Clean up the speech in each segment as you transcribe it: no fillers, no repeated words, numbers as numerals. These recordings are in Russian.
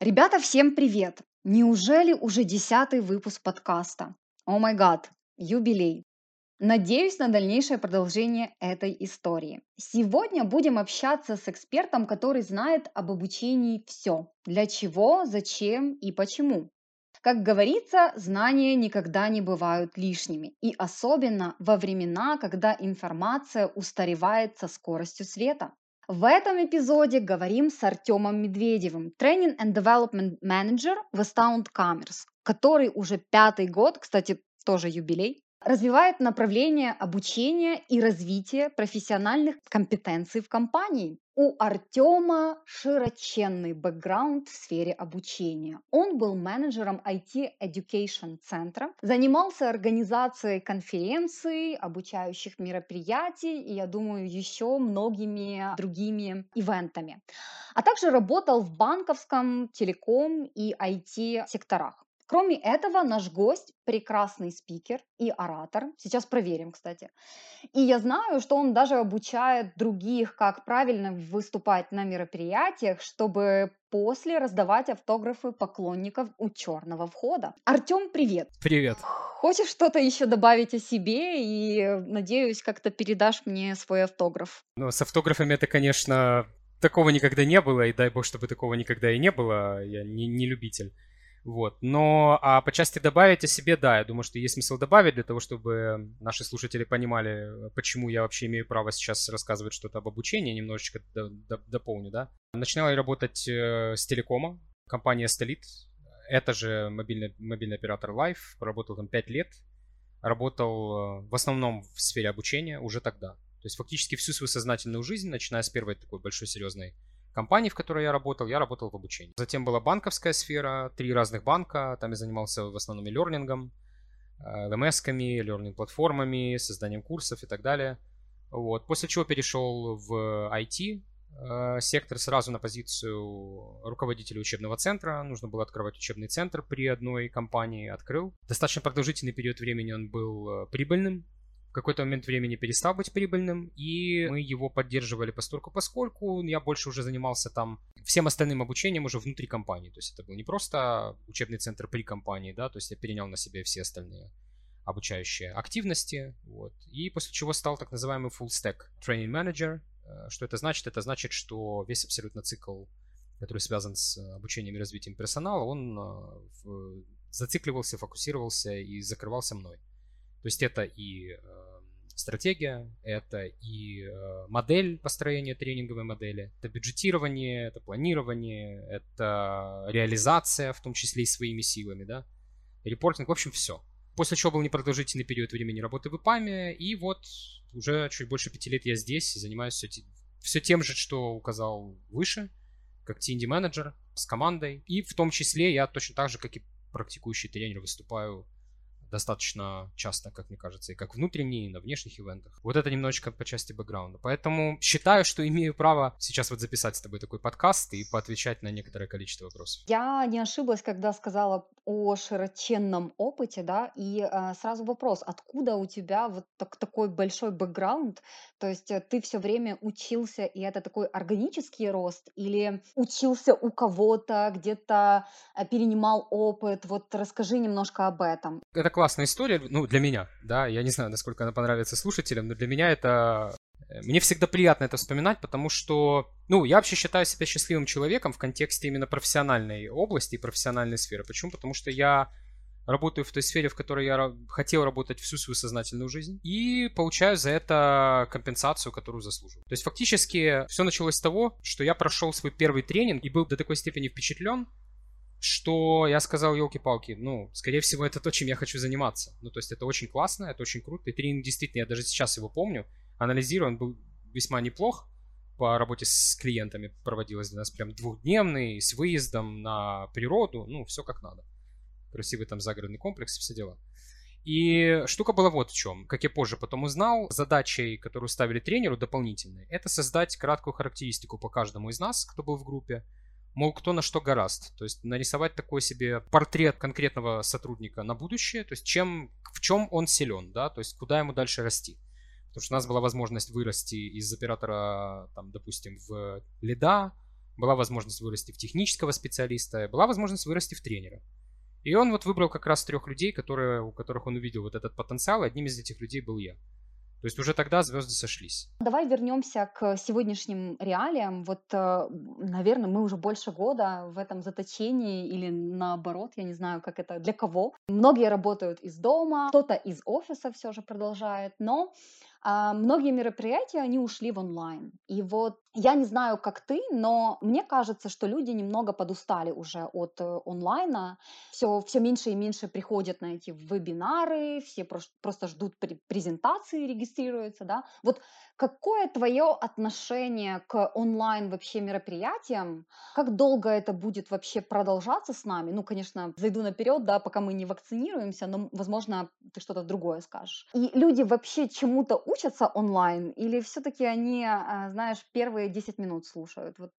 Ребята, всем привет! Неужели уже 10-й выпуск подкаста? О май гад, юбилей! Надеюсь на дальнейшее продолжение этой истории. Сегодня будем общаться с экспертом, который знает об обучении все. Для чего, зачем и почему. Как говорится, знания никогда не бывают лишними. И особенно во времена, когда информация устаревает со скоростью света. В этом эпизоде говорим с Артемом Медведевым, Training and Development Manager в Astound Commerce, который уже 5-й год, кстати, тоже юбилей, развивает направление обучения и развития профессиональных компетенций в компании. У Артема широченный бэкграунд в сфере обучения. Он был менеджером IT Education Center, занимался организацией конференций, обучающих мероприятий и, я думаю, еще многими другими ивентами. А также работал в банковском, телеком и IT секторах. Кроме этого, наш гость – прекрасный спикер и оратор. Сейчас проверим, кстати. И я знаю, что он даже обучает других, как правильно выступать на мероприятиях, чтобы после раздавать автографы поклонников у черного входа. Артем, привет! Привет! Хочешь что-то еще добавить о себе и, надеюсь, как-то передашь мне свой автограф? Ну, с автографами это, конечно, такого никогда не было, и дай бог, чтобы такого никогда и не было. Я не любитель. Вот. Но по части добавить о себе, да, я думаю, что есть смысл добавить для того, чтобы наши слушатели понимали, почему я вообще имею право сейчас рассказывать что-то об обучении, немножечко дополню, да. Начинал я работать с телекома, компания Столит, это же мобильный оператор Life, проработал там 5 лет, работал в основном в сфере обучения уже тогда. То есть фактически всю свою сознательную жизнь, начиная с первой такой большой серьезной компании, в которой я работал в обучении. Затем была банковская сфера, 3 разных банка, там я занимался в основном лернингом, LMS-ками, лернинг-платформами, созданием курсов и так далее. Вот. После чего перешел в IT-сектор сразу на позицию руководителя учебного центра. Нужно было открывать учебный центр при одной компании, открыл. Достаточно продолжительный период времени он был прибыльным. В какой-то момент времени перестал быть прибыльным, и мы его поддерживали постольку-поскольку я больше уже занимался там всем остальным обучением уже внутри компании. То есть это был не просто учебный центр при компании, да, то есть я перенял на себя все остальные обучающие активности, вот. И после чего стал так называемый full stack training manager. Что это значит? Это значит, что весь абсолютно цикл, который связан с обучением и развитием персонала, он зацикливался, фокусировался и закрывался мной. То есть это и стратегия, это и модель построения тренинговой модели, это бюджетирование, это планирование, это реализация, в том числе и своими силами, да, репортинг, в общем, все. После чего был непродолжительный период времени работы в EPAM, и вот уже чуть больше 5 лет я здесь, занимаюсь все тем же, что указал выше, как T&D-менеджер с командой, и в том числе я точно так же, как и практикующий тренер, выступаю достаточно часто, как мне кажется, и как внутренние, и на внешних ивентах. Вот это немножечко по части бэкграунда. Поэтому считаю, что имею право сейчас вот записать с тобой такой подкаст и поотвечать на некоторое количество вопросов. Я не ошиблась, когда сказала о широченном опыте, да, и сразу вопрос, откуда у тебя вот такой большой бэкграунд? То есть ты все время учился, и это такой органический рост, или учился у кого-то, где-то перенимал опыт? Вот расскажи немножко об этом. Это классная история, ну, для меня, да, я не знаю, насколько она понравится слушателям, но для меня это... Мне всегда приятно это вспоминать, потому что, ну, я вообще считаю себя счастливым человеком в контексте именно профессиональной области и профессиональной сферы. Почему? Потому что я работаю в той сфере, в которой я хотел работать всю свою сознательную жизнь, и получаю за это компенсацию, которую заслуживаю. То есть фактически все началось с того, что я прошел свой первый тренинг и был до такой степени впечатлен, что я сказал, елки-палки, ну, скорее всего, это то, чем я хочу заниматься. Ну, то есть это очень классно, это очень круто. И тренинг действительно, я даже сейчас его помню, анализирую, он был весьма неплох. По работе с клиентами проводилось для нас прям 2-дневный, с выездом на природу, ну, все как надо. Красивый там загородный комплекс, все дела. И штука была вот в чем. Как я позже потом узнал, задачей, которую ставили тренеру дополнительной, это создать краткую характеристику по каждому из нас, кто был в группе. Мол, кто на что горазд. То есть нарисовать такой себе портрет конкретного сотрудника на будущее, то есть в чем он силен, да, то есть куда ему дальше расти. Потому что у нас была возможность вырасти из оператора, там, допустим, в лида, была возможность вырасти в технического специалиста, была возможность вырасти в тренера. И он вот выбрал как раз 3 людей, у которых он увидел вот этот потенциал, и одним из этих людей был я. То есть уже тогда звезды сошлись. Давай вернемся к сегодняшним реалиям. Вот, наверное, мы уже больше года в этом заточении или наоборот, я не знаю, как это, для кого. Многие работают из дома, кто-то из офиса все же продолжает, но многие мероприятия, они ушли в онлайн. И вот я не знаю, как ты, но мне кажется, что люди немного подустали уже от онлайна. Все меньше и меньше приходят на эти вебинары, все просто ждут презентации, регистрируются, да. Вот какое твое отношение к онлайн вообще мероприятиям? Как долго это будет вообще продолжаться с нами? Ну, конечно, зайду наперед, да, пока мы не вакцинируемся, но, возможно, ты что-то другое скажешь. И люди вообще чему-то учатся онлайн или все-таки они, знаешь, первые 10 минут слушают? Вот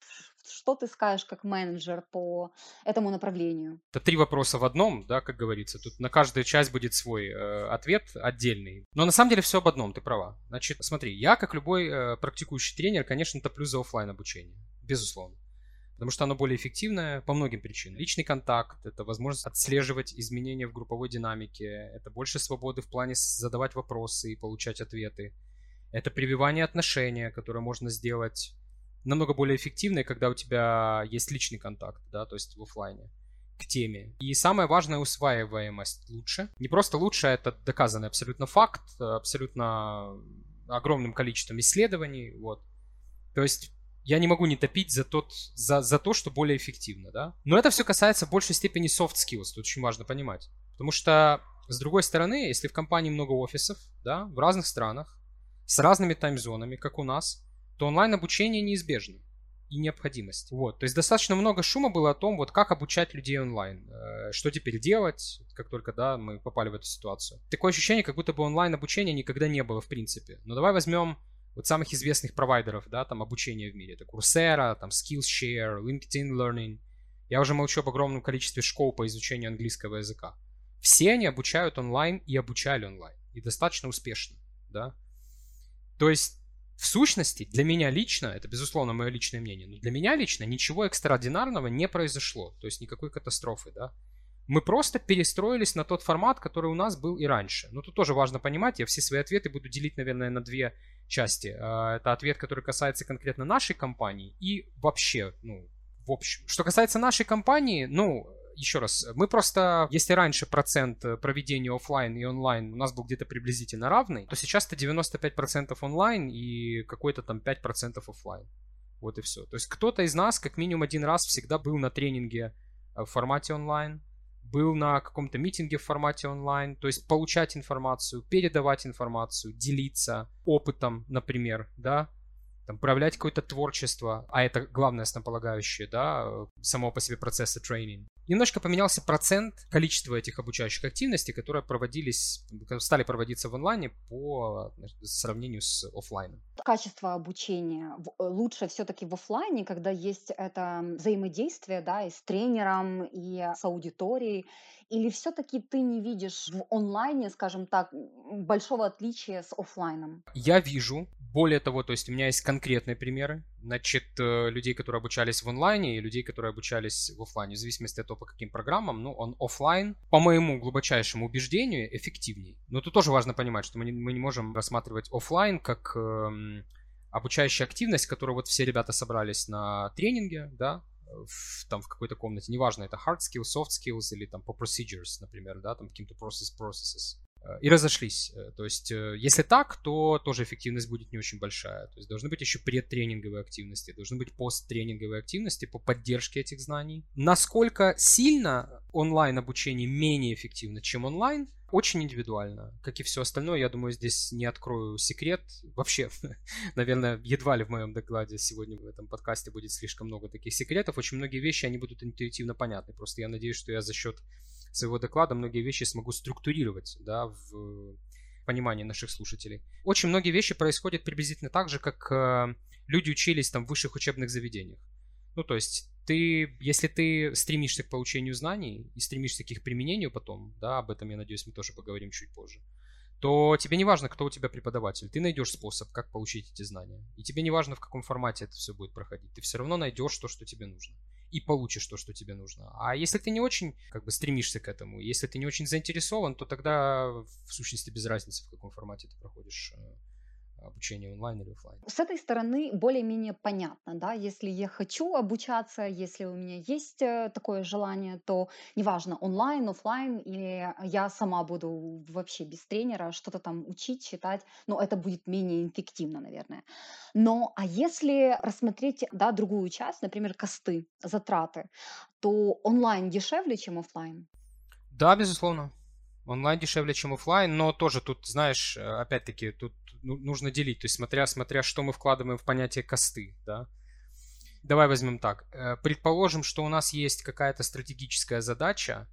что ты скажешь как менеджер по этому направлению? Это 3 вопроса в одном, да, как говорится. Тут на каждую часть будет свой ответ отдельный. Но на самом деле все об одном, ты права. Значит, смотри, я как любой практикующий тренер, конечно, топлю за офлайн обучение, безусловно. Потому что оно более эффективное по многим причинам. Личный контакт, это возможность отслеживать изменения в групповой динамике, это больше свободы в плане задавать вопросы и получать ответы. Это прививание отношения, которое можно сделать намного более эффективное, когда у тебя есть личный контакт, да, то есть в офлайне, к теме. И самое важное, усваиваемость лучше. Не просто лучше, это доказанный абсолютно факт, абсолютно огромным количеством исследований. Вот. То есть я не могу не топить за то, что более эффективно, да. Но это все касается в большей степени soft skills, тут очень важно понимать. Потому что, с другой стороны, если в компании много офисов, да, в разных странах, с разными таймзонами, как у нас, то онлайн-обучение неизбежно и необходимость. Вот. То есть достаточно много шума было о том, вот как обучать людей онлайн, что теперь делать, как только, да, мы попали в эту ситуацию. Такое ощущение, как будто бы онлайн-обучения никогда не было в принципе. Но давай возьмем вот самых известных провайдеров, да, там обучения в мире. Это Coursera, там Skillshare, LinkedIn Learning. Я уже молчу об огромном количестве школ по изучению английского языка. Все они обучают онлайн и обучали онлайн. И достаточно успешно, да. То есть, в сущности, для меня лично, это, безусловно, мое личное мнение, но для меня лично ничего экстраординарного не произошло. То есть, никакой катастрофы, да. Мы просто перестроились на тот формат, который у нас был и раньше. Но тут тоже важно понимать, я все свои ответы буду делить, наверное, на 2 части. Это ответ, который касается конкретно нашей компании и вообще, ну, в общем. Что касается нашей компании, ну, еще раз, мы просто, если раньше процент проведения офлайн и онлайн у нас был где-то приблизительно равный, то сейчас это 95% онлайн и какой-то там 5% офлайн. Вот и все. То есть кто-то из нас как минимум 1 раз всегда был на тренинге в формате онлайн, был на каком-то митинге в формате онлайн, то есть получать информацию, передавать информацию, делиться опытом, например, да, там, проявлять какое-то творчество, а это главное основополагающее, да, само по себе процесса тренинг. Немножко поменялся процент, количество этих обучающих активностей, которые проводились, стали проводиться в онлайне по сравнению с офлайном. Качество обучения лучше все-таки в офлайне, когда есть это взаимодействие, да, и с тренером, и с аудиторией, или все-таки ты не видишь в онлайне, скажем так, большого отличия с офлайном? Я вижу. Более того, то есть у меня есть конкретные примеры, значит, людей, которые обучались в онлайне и людей, которые обучались в офлайне, в зависимости от того, по каким программам, ну, он офлайн, по моему глубочайшему убеждению, эффективней. Но тут тоже важно понимать, что мы не можем рассматривать офлайн как обучающая активность, которую вот все ребята собрались на тренинге, да, в какой-то комнате, неважно, это hard skills, soft skills или там по procedures, например, да, там каким-то processes. И разошлись. То есть, если так, то тоже эффективность будет не очень большая. То есть, должны быть еще предтренинговые активности, должны быть посттренинговые активности по поддержке этих знаний. Насколько сильно онлайн-обучение менее эффективно, чем онлайн, очень индивидуально. Как и все остальное, я думаю, здесь не открою секрет. Вообще, наверное, едва ли в моем докладе сегодня в этом подкасте будет слишком много таких секретов. Очень многие вещи, они будут интуитивно понятны. Просто я надеюсь, что я за счет своего доклада многие вещи смогу структурировать, да, в понимании наших слушателей. Очень многие вещи происходят приблизительно так же, как люди учились там в высших учебных заведениях. Ну, то есть, если ты стремишься к получению знаний и стремишься к их применению потом, да, об этом, я надеюсь, мы тоже поговорим чуть позже, то тебе не важно, кто у тебя преподаватель. Ты найдешь способ, как получить эти знания. И тебе не важно, в каком формате это все будет проходить. Ты все равно найдешь то, что тебе нужно. И получишь то, что тебе нужно. А если ты не очень стремишься к этому, если ты не очень заинтересован, то тогда в сущности без разницы, в каком формате ты проходишь обучение онлайн или офлайн. С этой стороны более-менее понятно, да, если я хочу обучаться, если у меня есть такое желание, то неважно, онлайн, офлайн, или я сама буду вообще без тренера что-то там учить, читать, но это будет менее эффективно, наверное. Но а если рассмотреть, да, другую часть, например, косты, затраты, то онлайн дешевле, чем офлайн? Да, безусловно. Онлайн дешевле, чем офлайн, но тоже тут, знаешь, опять-таки, тут нужно делить, то есть смотря что мы вкладываем в понятие косты, да. Давай возьмем так. Предположим, что у нас есть какая-то стратегическая задача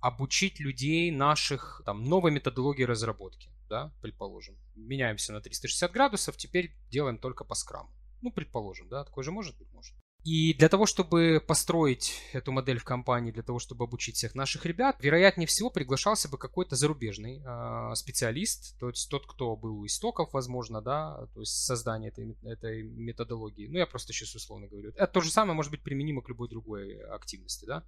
обучить людей наших, там, новой методологии разработки, да, предположим. Меняемся на 360 градусов, теперь делаем только по скраму. Ну, предположим, да, такое же может быть, может. И для того, чтобы построить эту модель в компании, для того, чтобы обучить всех наших ребят, вероятнее всего приглашался бы какой-то зарубежный специалист, то есть тот, кто был у истоков, возможно, да, то есть создание этой методологии. Ну, я просто сейчас условно говорю. Это то же самое может быть применимо к любой другой активности, да.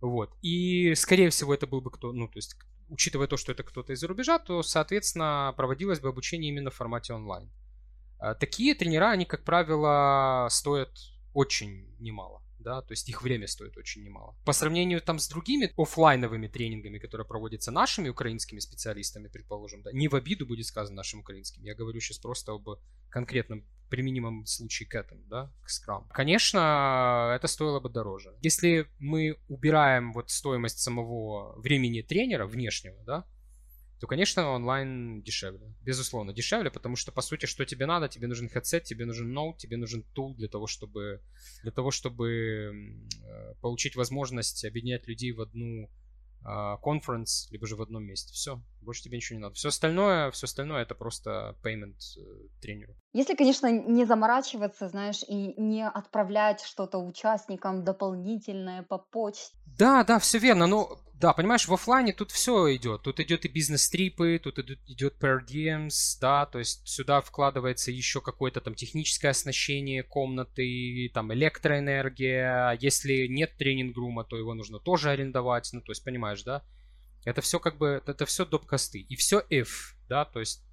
Вот. И, скорее всего, это был бы кто, ну, то есть, учитывая то, что это кто-то из-за рубежа, то, соответственно, проводилось бы обучение именно в формате онлайн. Такие тренера, они, как правило, стоят очень немало, да, то есть их время стоит очень немало. По сравнению там с другими офлайновыми тренингами, которые проводятся нашими украинскими специалистами, предположим, да, не в обиду будет сказано нашим украинским, я говорю сейчас просто об конкретном применимом случае к этому, да, к скраму. Конечно, это стоило бы дороже. Если мы убираем вот стоимость самого времени тренера внешнего, да, то, конечно, онлайн дешевле. Безусловно, дешевле, потому что, по сути, что тебе надо? Тебе нужен хедсет, тебе нужен ноут, тебе нужен тул для того, чтобы получить возможность объединять людей в одну конференс, либо же в одном месте. Все, больше тебе ничего не надо. Все остальное это просто payment тренеру. Если, конечно, не заморачиваться, знаешь, и не отправлять что-то участникам дополнительное по почте. Да, все верно, но... Да, понимаешь, в офлайне тут все идет. Тут идет и бизнес-трипы, тут идет per diems, да, то есть сюда вкладывается еще какое-то там техническое оснащение комнаты, там электроэнергия. Если нет тренинг-рума, то его нужно тоже арендовать. Ну, то есть, понимаешь, да? Это все это все доп-косты. И все if, да, то есть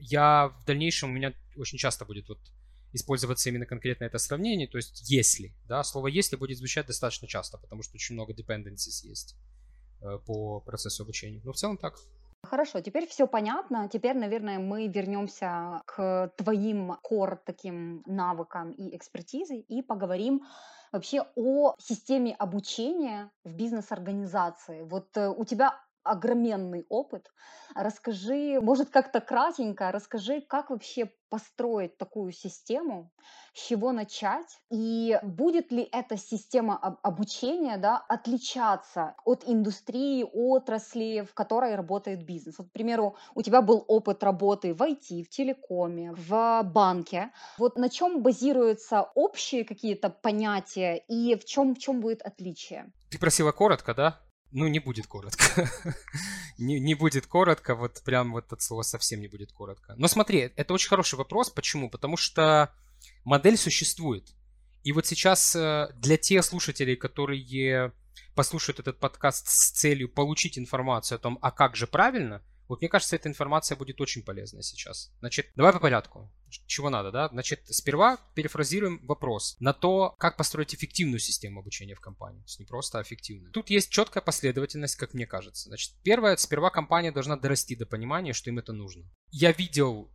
я в дальнейшем, у меня очень часто будет вот использоваться именно конкретно это сравнение, то есть если, да, слово если будет звучать достаточно часто, потому что очень много dependencies есть по процессу обучения. Но в целом так. Хорошо, теперь все понятно. Теперь, наверное, мы вернемся к твоим core таким навыкам и экспертизе и поговорим вообще о системе обучения в бизнес-организации. Вот у тебя огроменный опыт. Расскажи, может, как-то кратенько, расскажи, как вообще построить такую систему, с чего начать, и будет ли эта система обучения, да, отличаться от индустрии, отрасли, в которой работает бизнес. Вот, к примеру, у тебя был опыт работы в IT, в телекоме, в банке. Вот на чем базируются общие какие-то понятия и в чем будет отличие? Ты просила коротко, да? Ну, не будет коротко. не будет коротко, вот прям вот от слова совсем не будет коротко. Но смотри, это очень хороший вопрос. Почему? Потому что модель существует. И вот сейчас для тех слушателей, которые послушают этот подкаст с целью получить информацию о том, а как же правильно, вот мне кажется, эта информация будет очень полезной сейчас. Значит, давай по порядку. Чего надо, да? Значит, сперва перефразируем вопрос на то, как построить эффективную систему обучения в компании. То есть не просто, а эффективную. Тут есть четкая последовательность, как мне кажется. Значит, первое, сперва компания должна дорасти до понимания, что им это нужно. Я видел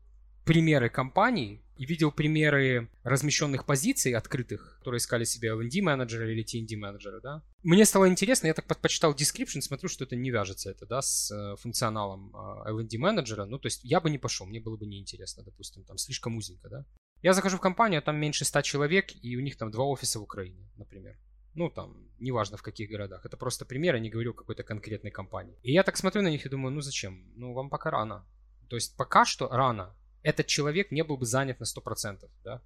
примеры компаний и видел примеры размещенных позиций открытых, которые искали себе L&D-менеджера или T&D-менеджера, да. Мне стало интересно, я так почитал description, смотрю, что это не вяжется, это, да, с функционалом L&D-менеджера. Ну, то есть я бы не пошел, мне было бы неинтересно, допустим, там слишком узенько, да. Я захожу в компанию, там меньше 100 человек, и у них там 2 офиса в Украине, например. Ну, там, неважно в каких городах. Это просто пример, я не говорю о какой-то конкретной компании. И я так смотрю на них и думаю, ну зачем? Ну, вам пока рано. То есть пока что рано. Этот человек не был бы занят на 100%, да?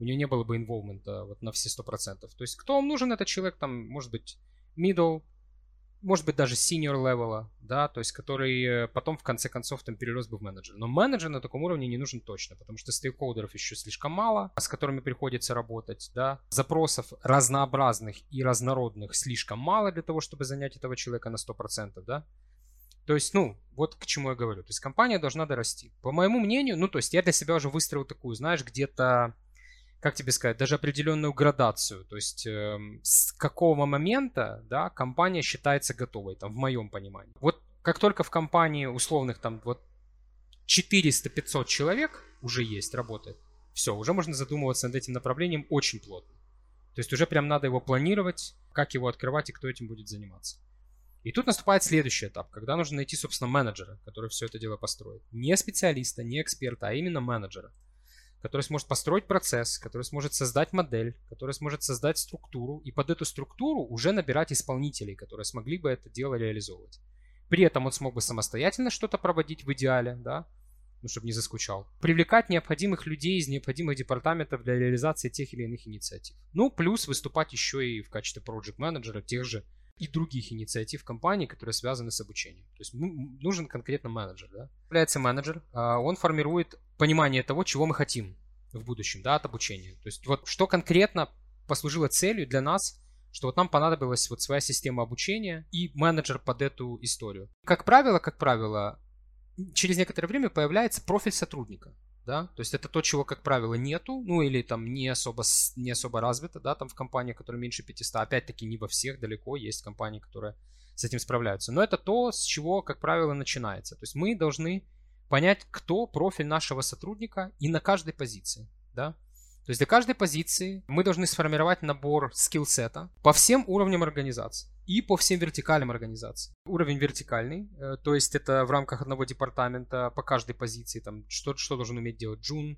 У него не было бы инволвмента вот на все 100%. То есть кто вам нужен, этот человек, там, может быть, middle, может быть, даже senior-левела, да, то есть который потом в конце концов там перерос бы в менеджер. Но менеджер на таком уровне не нужен точно, потому что стейкхолдеров еще слишком мало, с которыми приходится работать, да. Запросов разнообразных и разнородных слишком мало для того, чтобы занять этого человека на 100%, да. То есть, ну, вот к чему я говорю. То есть компания должна дорасти. По моему мнению, ну, то есть я для себя уже выстроил такую, знаешь, где-то... как тебе сказать, даже определенную градацию, то есть с какого момента, да, компания считается готовой, там, в моем понимании. Вот как только в компании условных там вот 400-500 человек уже есть, работает, все, уже можно задумываться над этим направлением очень плотно. То есть уже прям надо его планировать, как его открывать и кто этим будет заниматься. И тут наступает следующий этап, когда нужно найти, собственно, менеджера, который все это дело построит. Не специалиста, не эксперта, а именно менеджера, который сможет построить процесс, который сможет создать модель, который сможет создать структуру, и под эту структуру уже набирать исполнителей, которые смогли бы это дело реализовывать. При этом он смог бы самостоятельно что-то проводить в идеале, да, ну, чтобы не заскучал. Привлекать необходимых людей из необходимых департаментов для реализации тех или иных инициатив. Ну, плюс выступать еще и в качестве проект-менеджера тех же и других инициатив компании, которые связаны с обучением. То есть нужен конкретно менеджер. Да? Является менеджер, он формирует понимание того, чего мы хотим в будущем, да, от обучения. То есть вот что конкретно послужило целью для нас, что вот нам понадобилась вот своя система обучения и менеджер под эту историю. Как правило, через некоторое время появляется профиль сотрудника. Да? То есть это то, чего, как правило, нету, ну или там не особо развито, да, там в компаниях, которые меньше 500, опять-таки не во всех, далеко есть компании, которые с этим справляются, но это то, с чего, как правило, начинается. То есть мы должны понять, кто профиль нашего сотрудника и на каждой позиции, да. То есть для каждой позиции мы должны сформировать набор скиллсета по всем уровням организации и по всем вертикалям организации. Уровень вертикальный, то есть это в рамках одного департамента по каждой позиции, там, что должен уметь делать джун,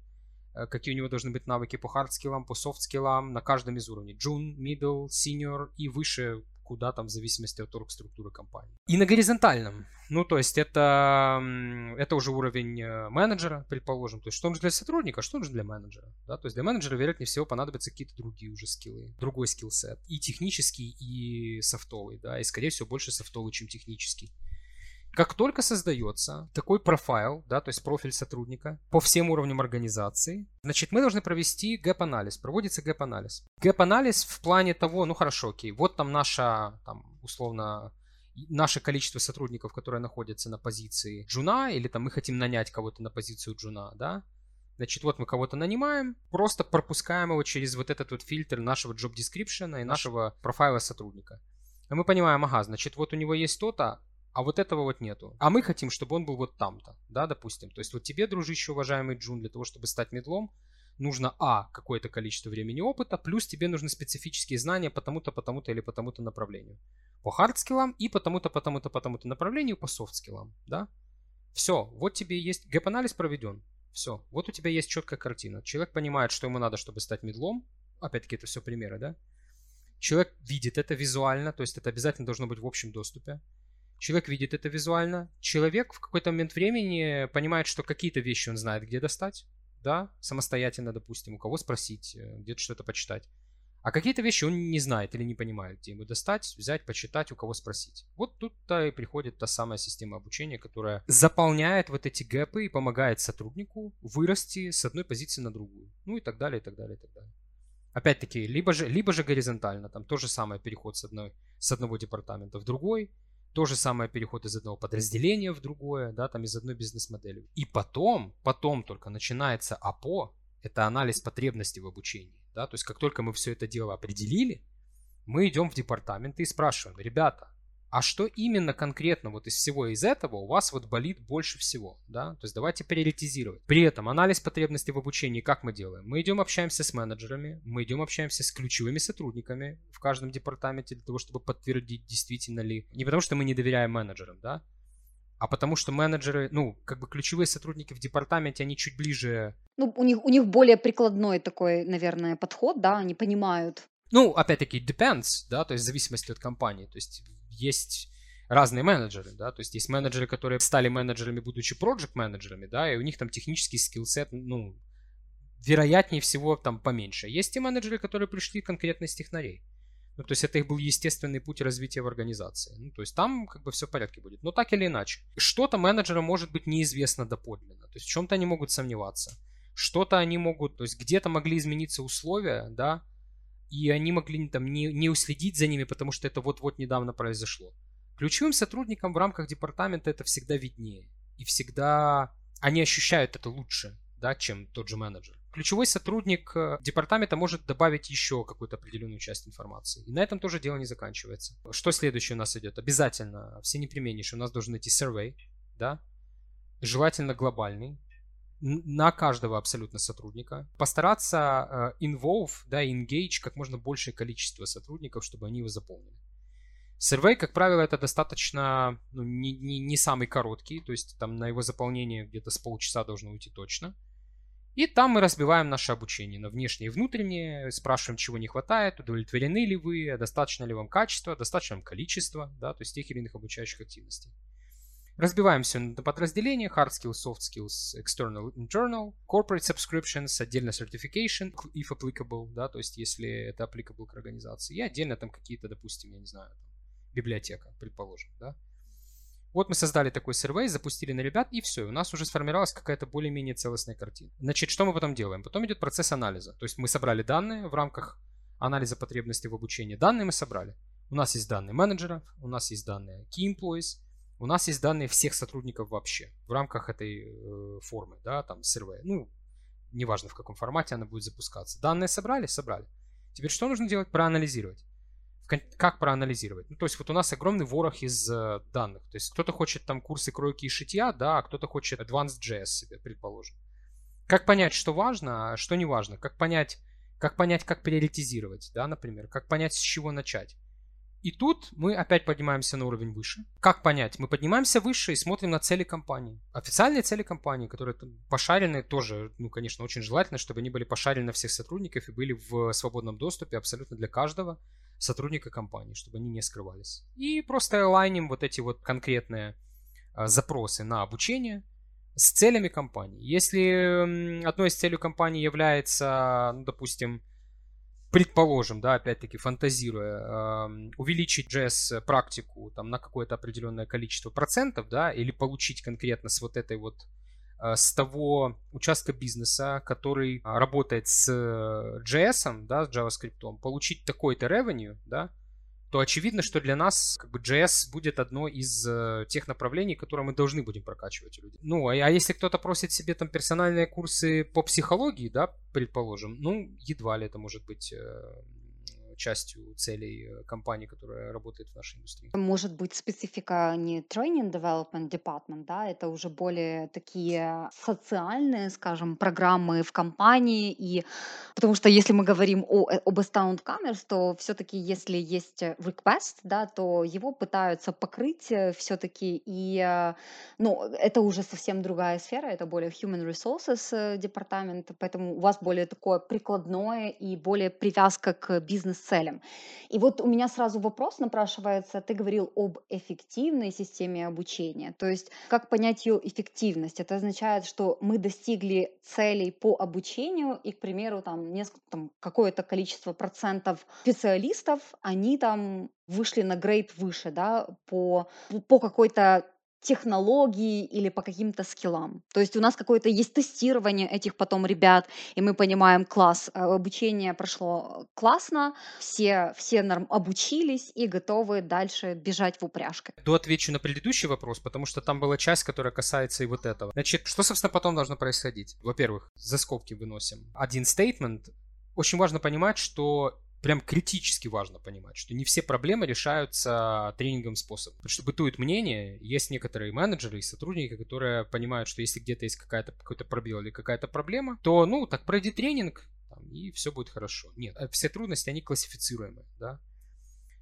какие у него должны быть навыки по хардскиллам, по софтскиллам на каждом из уровней. Джун, мидл, синьор и выше, куда там в зависимости от оргструктуры компании. И на горизонтальном, ну то есть это уже уровень менеджера, предположим, то есть что нужно для сотрудника, что нужно для менеджера, да, то есть для менеджера, вероятнее всего, понадобятся какие-то другие уже скиллы, другой скиллсет, и технический, и софтовый, да, и скорее всего больше софтовый, чем технический. Как только создается такой профайл, да, то есть профиль сотрудника по всем уровням организации, значит, мы должны провести гэп-анализ. Проводится гэп-анализ. Гэп-анализ в плане того, ну хорошо, окей, вот там наша, там, условно, наше количество сотрудников, которые находятся на позиции джуна, или там мы хотим нанять кого-то на позицию джуна, да. Значит, вот мы кого-то нанимаем, просто пропускаем его через вот этот вот фильтр нашего job description и нашего профайла сотрудника. И мы понимаем, ага, значит, вот у него есть то-то, а вот этого вот нету. А мы хотим, чтобы он был вот там-то, да, допустим. То есть вот тебе, дружище, уважаемый джун, для того, чтобы стать медлом, нужно, какое-то количество времени опыта, плюс тебе нужны специфические знания по тому-то, потому-то или по тому-то направлению. По хардскиллам и по тому-то, потому-то, потому-то направлению, по софтскиллам, да. Все, вот тебе есть, гэп-анализ проведен, все, вот у тебя есть четкая картина. Человек понимает, что ему надо, чтобы стать медлом, опять-таки это все примеры, да. Человек видит это визуально, то есть это обязательно должно быть в общем доступе. Человек видит это визуально. Человек в какой-то момент времени понимает, что какие-то вещи он знает, где достать, да, самостоятельно, допустим, у кого спросить, где-то что-то почитать. А какие-то вещи он не знает или не понимает, где ему достать, взять, почитать, у кого спросить. Вот тут-то и приходит та самая система обучения, которая заполняет вот эти гэпы и помогает сотруднику вырасти с одной позиции на другую. Ну и так далее, и так далее, и так далее. Опять-таки, либо же горизонтально, там то же самое, переход с одного департамента в другой. То же самое переход из одного подразделения в другое, да, там из одной бизнес-модели. И потом только начинается АПО, это анализ потребностей в обучении, да, то есть как только мы все это дело определили, мы идем в департаменты и спрашиваем, ребята, а что именно конкретно вот из всего из этого у вас вот болит больше всего, да, то есть давайте приоритизировать. При этом анализ потребностей в обучении как мы делаем? Мы идем общаемся с менеджерами, мы идем общаемся с ключевыми сотрудниками в каждом департаменте для того, чтобы подтвердить, действительно ли, не потому что мы не доверяем менеджерам, да, а потому что менеджеры, ну, как бы ключевые сотрудники в департаменте, они чуть ближе. Ну, у них более прикладной такой, наверное, подход, да, они понимают. Ну, опять-таки, depends, да, то есть в зависимости от компании, то есть есть разные менеджеры, да, то есть есть менеджеры, которые стали менеджерами, будучи проджект-менеджерами, да, и у них там технический скиллсет, ну, вероятнее всего там поменьше. Есть те менеджеры, которые пришли конкретно из технарей. Ну, то есть это их был естественный путь развития в организации. Ну, то есть там как бы все в порядке будет. Но так или иначе, что-то менеджерам может быть неизвестно доподлинно. То есть в чем-то они могут сомневаться. Что-то они могут, то есть где-то могли измениться условия, да, и они могли там не уследить за ними, потому что это вот-вот недавно произошло. Ключевым сотрудникам в рамках департамента это всегда виднее. И всегда они ощущают это лучше, да, чем тот же менеджер. Ключевой сотрудник департамента может добавить еще какую-то определенную часть информации. И на этом тоже дело не заканчивается. Что следующее у нас идет? Обязательно, все непременнейшие, у нас должен идти survey, да, желательно глобальный, на каждого абсолютно сотрудника. Постараться involve, да, engage как можно большее количество сотрудников, чтобы они его заполнили. Survey, как правило, это достаточно не самый короткий, то есть там на его заполнение где-то с полчаса должно уйти точно. И там мы разбиваем наше обучение на внешнее и внутреннее, спрашиваем, чего не хватает, удовлетворены ли вы, достаточно ли вам качества, достаточно ли вам количества, да, то есть тех или иных обучающих активностей. Разбиваем все на подразделения: hard skills, soft skills, external, internal, corporate subscriptions, отдельно certification, if applicable, да, то есть если это applicable к организации, и отдельно там какие-то, допустим, я не знаю, библиотека, предположим, да. Вот мы создали такой сервей, запустили на ребят, и все, у нас уже сформировалась какая-то более-менее целостная картина. Значит, что мы потом делаем? Потом идет процесс анализа. То есть мы собрали данные в рамках анализа потребностей в обучении. Данные мы собрали. У нас есть данные менеджеров, у нас есть данные key employees, у нас есть данные всех сотрудников вообще в рамках этой формы, да, там, сервея. Ну, неважно, в каком формате она будет запускаться. Данные собрали? Собрали. Теперь что нужно делать? Проанализировать. Как проанализировать? Ну, то есть вот у нас огромный ворох из данных. То есть кто-то хочет там курсы кройки и шитья, да, а кто-то хочет advanced JS себе, предположим. Как понять, что важно, а что не важно? Как понять, как приоритизировать, да, например? Как понять, с чего начать? И тут мы опять поднимаемся на уровень выше. Как понять? Мы поднимаемся выше и смотрим на цели компании. Официальные цели компании, которые пошарены тоже, ну, конечно, очень желательно, чтобы они были пошарены на всех сотрудников и были в свободном доступе абсолютно для каждого сотрудника компании, чтобы они не скрывались. И просто алайним вот эти вот конкретные запросы на обучение с целями компании. Если одной из целей компании является, ну, допустим, предположим, да, опять-таки фантазируя, увеличить JS-практику там на какое-то определенное количество процентов, да, или получить конкретно с вот этой вот, с того участка бизнеса, который работает с JS, да, с JavaScript, получить такой-то revenue, да, то очевидно, что для нас как бы JS будет одно из тех направлений, которые мы должны будем прокачивать у людей. Ну, а если кто-то просит себе там персональные курсы по психологии, да, предположим, ну, едва ли это может быть частью целей компании, которая работает в нашей индустрии. Может быть, специфика не Training Development Department, да, это уже более такие социальные, скажем, программы в компании, и потому что если мы говорим об Astound Commerce, то все-таки если есть request, да, то его пытаются покрыть все-таки, и, ну, это уже совсем другая сфера, это более Human Resources департамент, поэтому у вас более такое прикладное и более привязка к бизнесу целям. И вот у меня сразу вопрос напрашивается, ты говорил об эффективной системе обучения, то есть как понять ее эффективность? Это означает, что мы достигли целей по обучению, и, к примеру, там, какое-то количество процентов специалистов, они там вышли на грейд выше, да, по какой-то технологии или по каким-то скиллам. То есть у нас какое-то есть тестирование этих потом ребят, и мы понимаем, класс, обучение прошло классно, все обучились и готовы дальше бежать в упряжке. Доотвечу на предыдущий вопрос, потому что там была часть, которая касается и вот этого. Значит, что, собственно, потом должно происходить? Во-первых, за скобки выносим один стейтмент. Очень важно понимать, что прям критически важно понимать, что не все проблемы решаются тренингом способом. Потому что бытует мнение, есть некоторые менеджеры и сотрудники, которые понимают, что если где-то есть какой-то пробел или какая-то проблема, то, ну, так пройди тренинг, там, и все будет хорошо. Нет, все трудности, они классифицируемы, да.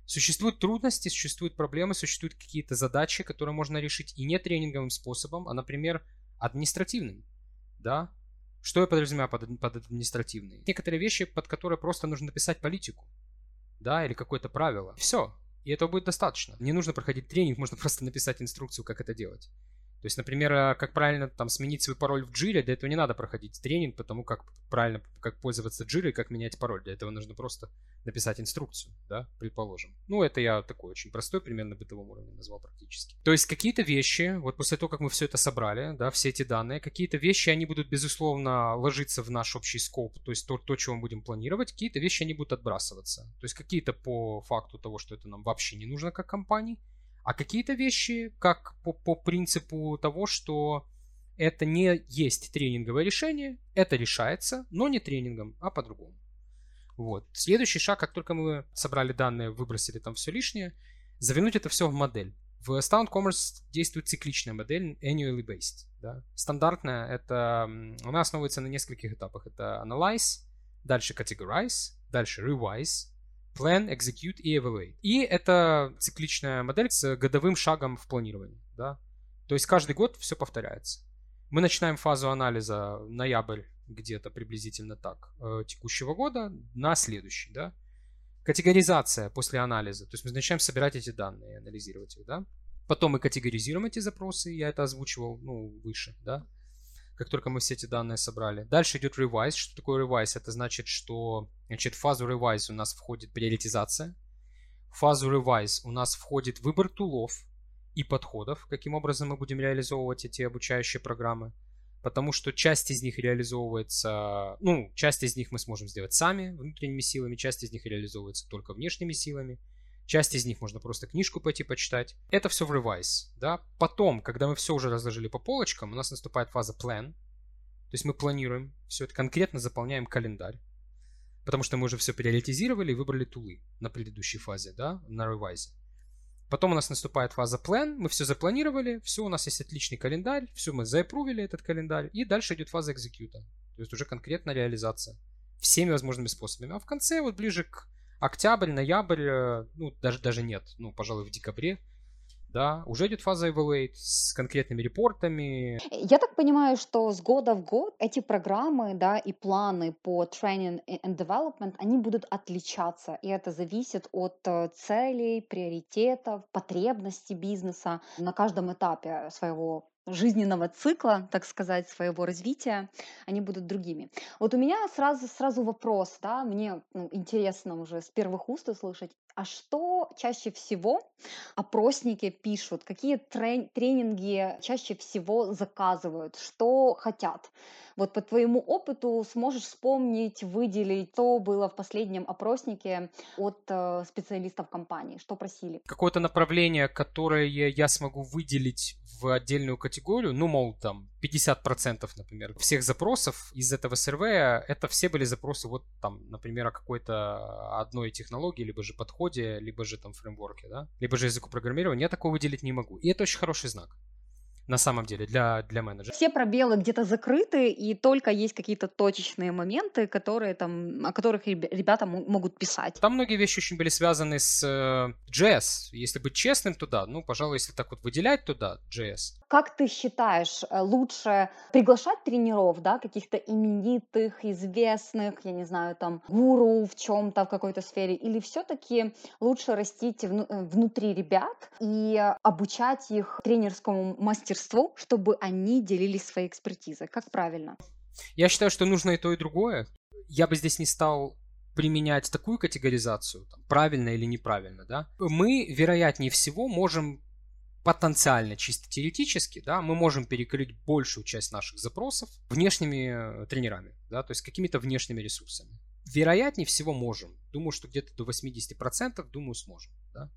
Существуют трудности, существуют проблемы, существуют какие-то задачи, которые можно решить и не тренинговым способом, а, например, административным, да. Что я подразумеваю под административной? Некоторые вещи, под которые просто нужно написать политику, да, или какое-то правило. Все, и этого будет достаточно. Не нужно проходить тренинг, можно просто написать инструкцию, как это делать. То То есть, например, как правильно там сменить свой пароль в Jira, для этого не надо проходить тренинг по тому, как правильно как пользоваться Jira и как менять пароль. Для этого нужно просто написать инструкцию, да, предположим. Ну, это я такой очень простой, примерно на бытовом уровне назвал практически. То есть какие-то вещи, вот после того, как мы все это собрали, да, все эти данные, какие-то вещи, они будут, безусловно, ложиться в наш общий скоп, то есть то, чего мы будем планировать, какие-то вещи, они будут отбрасываться. То есть какие-то по факту того, что это нам вообще не нужно как компании, а какие-то вещи, как по принципу того, что это не есть тренинговое решение, это решается, но не тренингом, а по-другому. Вот. Следующий шаг, как только мы собрали данные, выбросили там все лишнее, завернуть это все в модель. В Astound Commerce действует цикличная модель, annually based. Да? Стандартная, она основывается на нескольких этапах. Это Analyze, дальше Categorize, дальше Revise, Plan, Execute и Evaluate. И это цикличная модель с годовым шагом в планировании. Да? То есть каждый год все повторяется. Мы начинаем фазу анализа ноябрь, где-то приблизительно так, текущего года на следующий. Да? Категоризация после анализа. То есть мы начинаем собирать эти данные и анализировать их. Да? Потом мы категоризируем эти запросы. Я это озвучивал выше. Да? Как только мы все эти данные собрали. Дальше идет ревайз. Что такое ревайз? Это значит, что в фазу ревайз у нас входит приоритизация. В фазу ревайз у нас входит выбор тулов и подходов, каким образом мы будем реализовывать эти обучающие программы. Потому что часть из них реализовывается, часть из них мы сможем сделать сами внутренними силами, часть из них реализовывается только внешними силами, часть из них можно просто книжку пойти почитать. Это все в ревайз, да. Потом, когда мы все уже разложили по полочкам, у нас наступает фаза план, то есть мы планируем все это, конкретно заполняем календарь, потому что мы уже все приоритизировали и выбрали тулы на предыдущей фазе, да, на ревайзе. Потом у нас наступает фаза план, мы все запланировали, все, у нас есть отличный календарь, все, мы заапрувили этот календарь, и дальше идет фаза экзекьюта, то есть уже конкретно реализация всеми возможными способами. А в конце, вот ближе к октябрь, ноябрь, пожалуй, в декабре, да, уже идет фаза evaluate с конкретными репортами. Я так понимаю, что с года в год эти программы, да, и планы по training and development, они будут отличаться, и это зависит от целей, приоритетов, потребностей бизнеса на каждом этапе своего жизненного цикла, так сказать, своего развития, они будут другими. Вот у меня сразу вопрос, да, мне интересно уже с первых уст услышать, а что чаще всего опросники пишут, какие тренинги чаще всего заказывают, что хотят? Вот по твоему опыту сможешь вспомнить, выделить, что было в последнем опроснике от специалистов компании, что просили? Какое-то направление, которое я смогу выделить в отдельную категорию, 50%, например, всех запросов из этого сервея, это все были запросы, например, о какой-то одной технологии, либо же подходе, либо же фреймворке, да, либо же языку программирования, я такого выделить не могу. И это очень хороший знак. На самом деле, для менеджера. Все пробелы где-то закрыты, и только есть какие-то точечные моменты, о которых ребята могут писать. Там многие вещи очень были связаны с JS. Если быть честным, пожалуй, если так вот выделять, JS. Как ты считаешь, лучше приглашать тренеров, да, каких-то именитых, известных, гуру в чем-то, в какой-то сфере, или все-таки лучше растить внутри ребят и обучать их тренерскому мастерству, чтобы они делились своей экспертизой? Как правильно? Я считаю, что нужно и то, и другое. Я бы здесь не стал применять такую категоризацию, правильно или неправильно. Да? Мы, вероятнее всего, можем потенциально, чисто теоретически, да, мы можем перекрыть большую часть наших запросов внешними тренерами, да, то есть какими-то внешними ресурсами. Вероятнее всего можем. Думаю, что где-то до 80%, сможем. Да?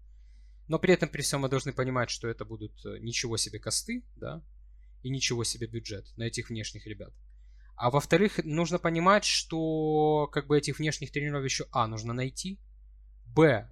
Но при этом, при всем, мы должны понимать, что это будут ничего себе косты, да, и ничего себе бюджет на этих внешних ребят. А во-вторых, нужно понимать, что этих внешних тренеров еще нужно найти,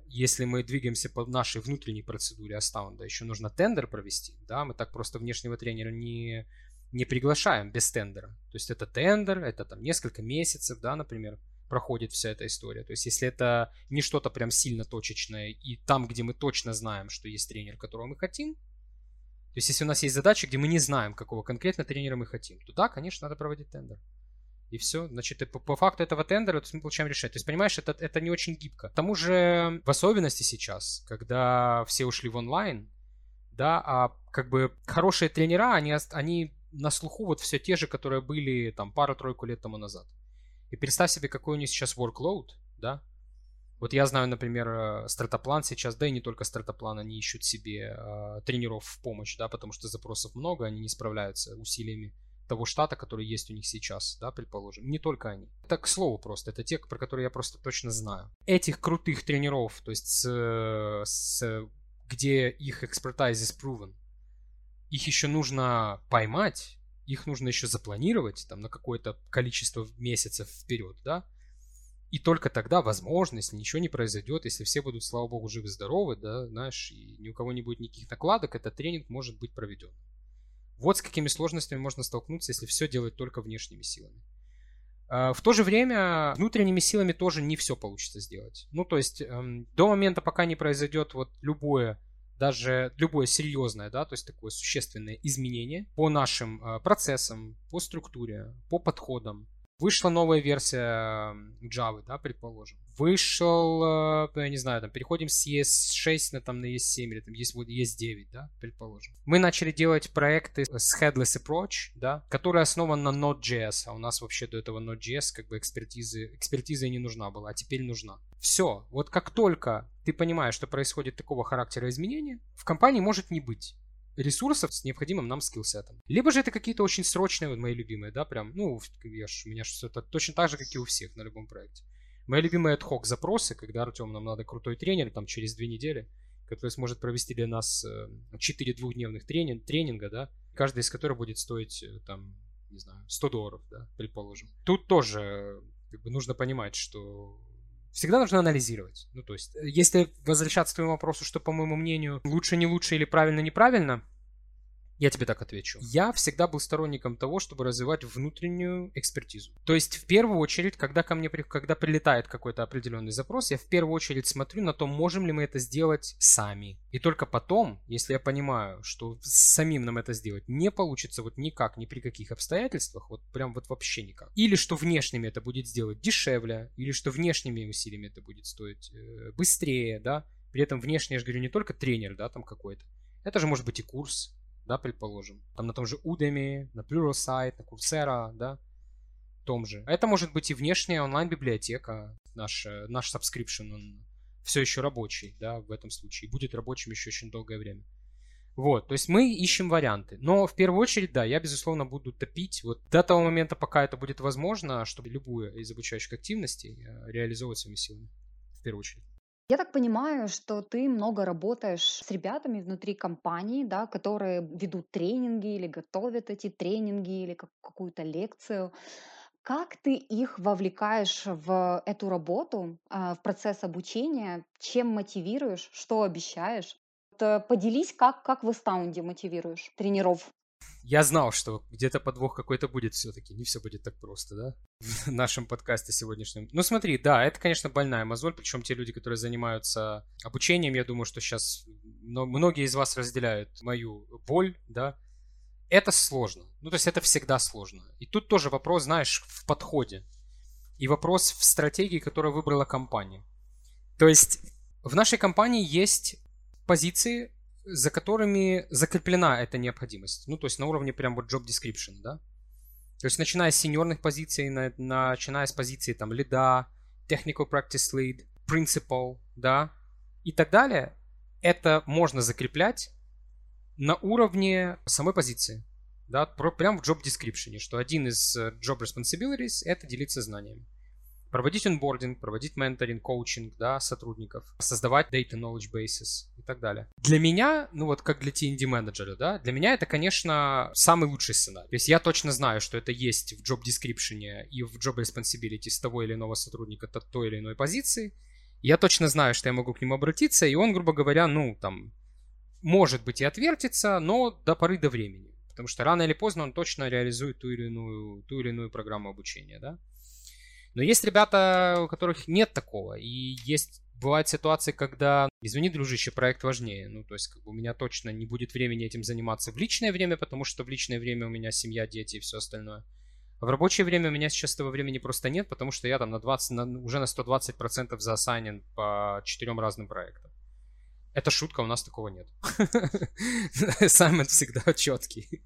если мы двигаемся по нашей внутренней процедуре Astound, еще нужно тендер провести, да, мы так просто внешнего тренера не приглашаем без тендера. То есть это тендер, это несколько месяцев, да, например, проходит вся эта история. То есть если это не что-то прям сильно точечное, и там, где мы точно знаем, что есть тренер, которого мы хотим, то есть если у нас есть задача, где мы не знаем, какого конкретно тренера мы хотим, то да, конечно, надо проводить тендер. И все. Значит, по факту этого тендера мы получаем решение. То есть, понимаешь, это не очень гибко. К тому же, в особенности сейчас, когда все ушли в онлайн, да, а как бы хорошие тренера, они на слуху вот все те же, которые были там пару-тройку лет тому назад. И представь себе, какой у них сейчас workload, да? Вот я знаю, например, Стратоплан сейчас, да и не только Стратоплан, они ищут себе тренеров в помощь, да, потому что запросов много, они не справляются усилиями того штата, который есть у них сейчас, да, предположим. Не только они. Это, к слову, просто. Это те, про которые я просто точно знаю. Этих крутых тренеров, то есть где их expertise is proven, их еще нужно поймать, их нужно еще запланировать там, на какое-то количество месяцев вперед, да. И только тогда, возможно, если ничего не произойдет, если все будут, слава богу, живы-здоровы, да, знаешь, и ни у кого не будет никаких накладок, этот тренинг может быть проведен. Вот с какими сложностями можно столкнуться, если все делать только внешними силами. В то же время внутренними силами тоже не все получится сделать. Ну, то есть до момента, пока не произойдет вот любое, даже любое серьезное, да, то есть такое существенное изменение по нашим процессам, по структуре, по подходам. Вышла новая версия Java, да, предположим. Вышел, я не знаю, там, переходим с ES6 на ES7 или там ES9, да, предположим. Мы начали делать проекты с headless approach, да, который основан на Node.js, а у нас вообще до этого Node.js как бы экспертизы не нужна была, а теперь нужна. Все, вот как только ты понимаешь, что происходит такого характера изменения, в компании может не быть ресурсов с необходимым нам скиллсетом. Либо же это какие-то очень срочные, вот мои любимые, да, прям, ну, у меня все это точно так же, как и у всех на любом проекте. Мои любимые ad-hoc запросы, когда, Артем, нам надо крутой тренер, там, через 2 недели, который сможет провести для нас 4 двухдневных тренинга, да, каждый из которых будет стоить, там, не знаю, $100, да, предположим. Тут тоже, как бы, нужно понимать, что всегда нужно анализировать. Ну, то есть, если возвращаться к твоему вопросу, что, по моему мнению, лучше не лучше или правильно-неправильно, я тебе так отвечу. Я всегда был сторонником того, чтобы развивать внутреннюю экспертизу. То есть, в первую очередь, когда прилетает какой-то определенный запрос, я в первую очередь смотрю на то, можем ли мы это сделать сами. И только потом, если я понимаю, что самим нам это сделать не получится вот никак, ни при каких обстоятельствах, вот прям вот вообще никак. Или что внешними это будет сделать дешевле, или что внешними усилиями это будет стоить быстрее, да. При этом внешне, я же говорю, не только тренер, да, там какой-то. Это же может быть и курс, да, предположим. Там на том же Udemy, на Pluralsight, на Coursera, да, том же. Это может быть и внешняя онлайн-библиотека, наш subscription, он все еще рабочий, да, в этом случае, будет рабочим еще очень долгое время. Вот, то есть мы ищем варианты. Но в первую очередь, да, я, безусловно, буду топить вот до того момента, пока это будет возможно, чтобы любую из обучающих активностей реализовывать своими силами, в первую очередь. Я так понимаю, что ты много работаешь с ребятами внутри компании, да, которые ведут тренинги или готовят эти тренинги или какую-то лекцию. Как ты их вовлекаешь в эту работу, в процесс обучения? Чем мотивируешь? Что обещаешь? Поделись, как в Астаунде мотивируешь тренеров. Я знал, что где-то подвох какой-то будет все-таки. Не все будет так просто, да? В нашем подкасте сегодняшнем. Ну смотри, да, это, конечно, больная мозоль. Причем те люди, которые занимаются обучением, я думаю, что сейчас многие из вас разделяют мою боль, да? Это сложно. Ну то есть это всегда сложно. И тут тоже вопрос, знаешь, в подходе. И вопрос в стратегии, которую выбрала компания. То есть в нашей компании есть позиции, за которыми закреплена эта необходимость. Ну, то есть на уровне прям вот job description, да. То есть начиная с сеньорных позиций, начиная с позиции там лида, technical practice lead, principal, да, и так далее. Это можно закреплять на уровне самой позиции, да, прям в job description, что один из job responsibilities – это делиться знаниями. Проводить онбординг, проводить менторинг, коучинг, да, сотрудников, создавать data knowledge bases и так далее. Для меня, ну вот как для T&D-менеджера, да, для меня это, конечно, самый лучший сценарий. То есть я точно знаю, что это есть в job description и в job responsibility с того или иного сотрудника от той или иной позиции. Я точно знаю, что я могу к нему обратиться, и он, грубо говоря, ну там, может быть и отвертится, но до поры до времени. Потому что рано или поздно он точно реализует ту или иную программу обучения, да. Но есть ребята, у которых нет такого. И бывают ситуации, когда, извини, дружище, проект важнее. Ну, то есть, как бы у меня точно не будет времени этим заниматься в личное время, потому что в личное время у меня семья, дети и все остальное. А в рабочее время у меня сейчас этого времени просто нет, потому что я там уже на 120% заасайнен по 4 разным проектам. Это шутка, у нас такого нет. Assignment всегда четкий.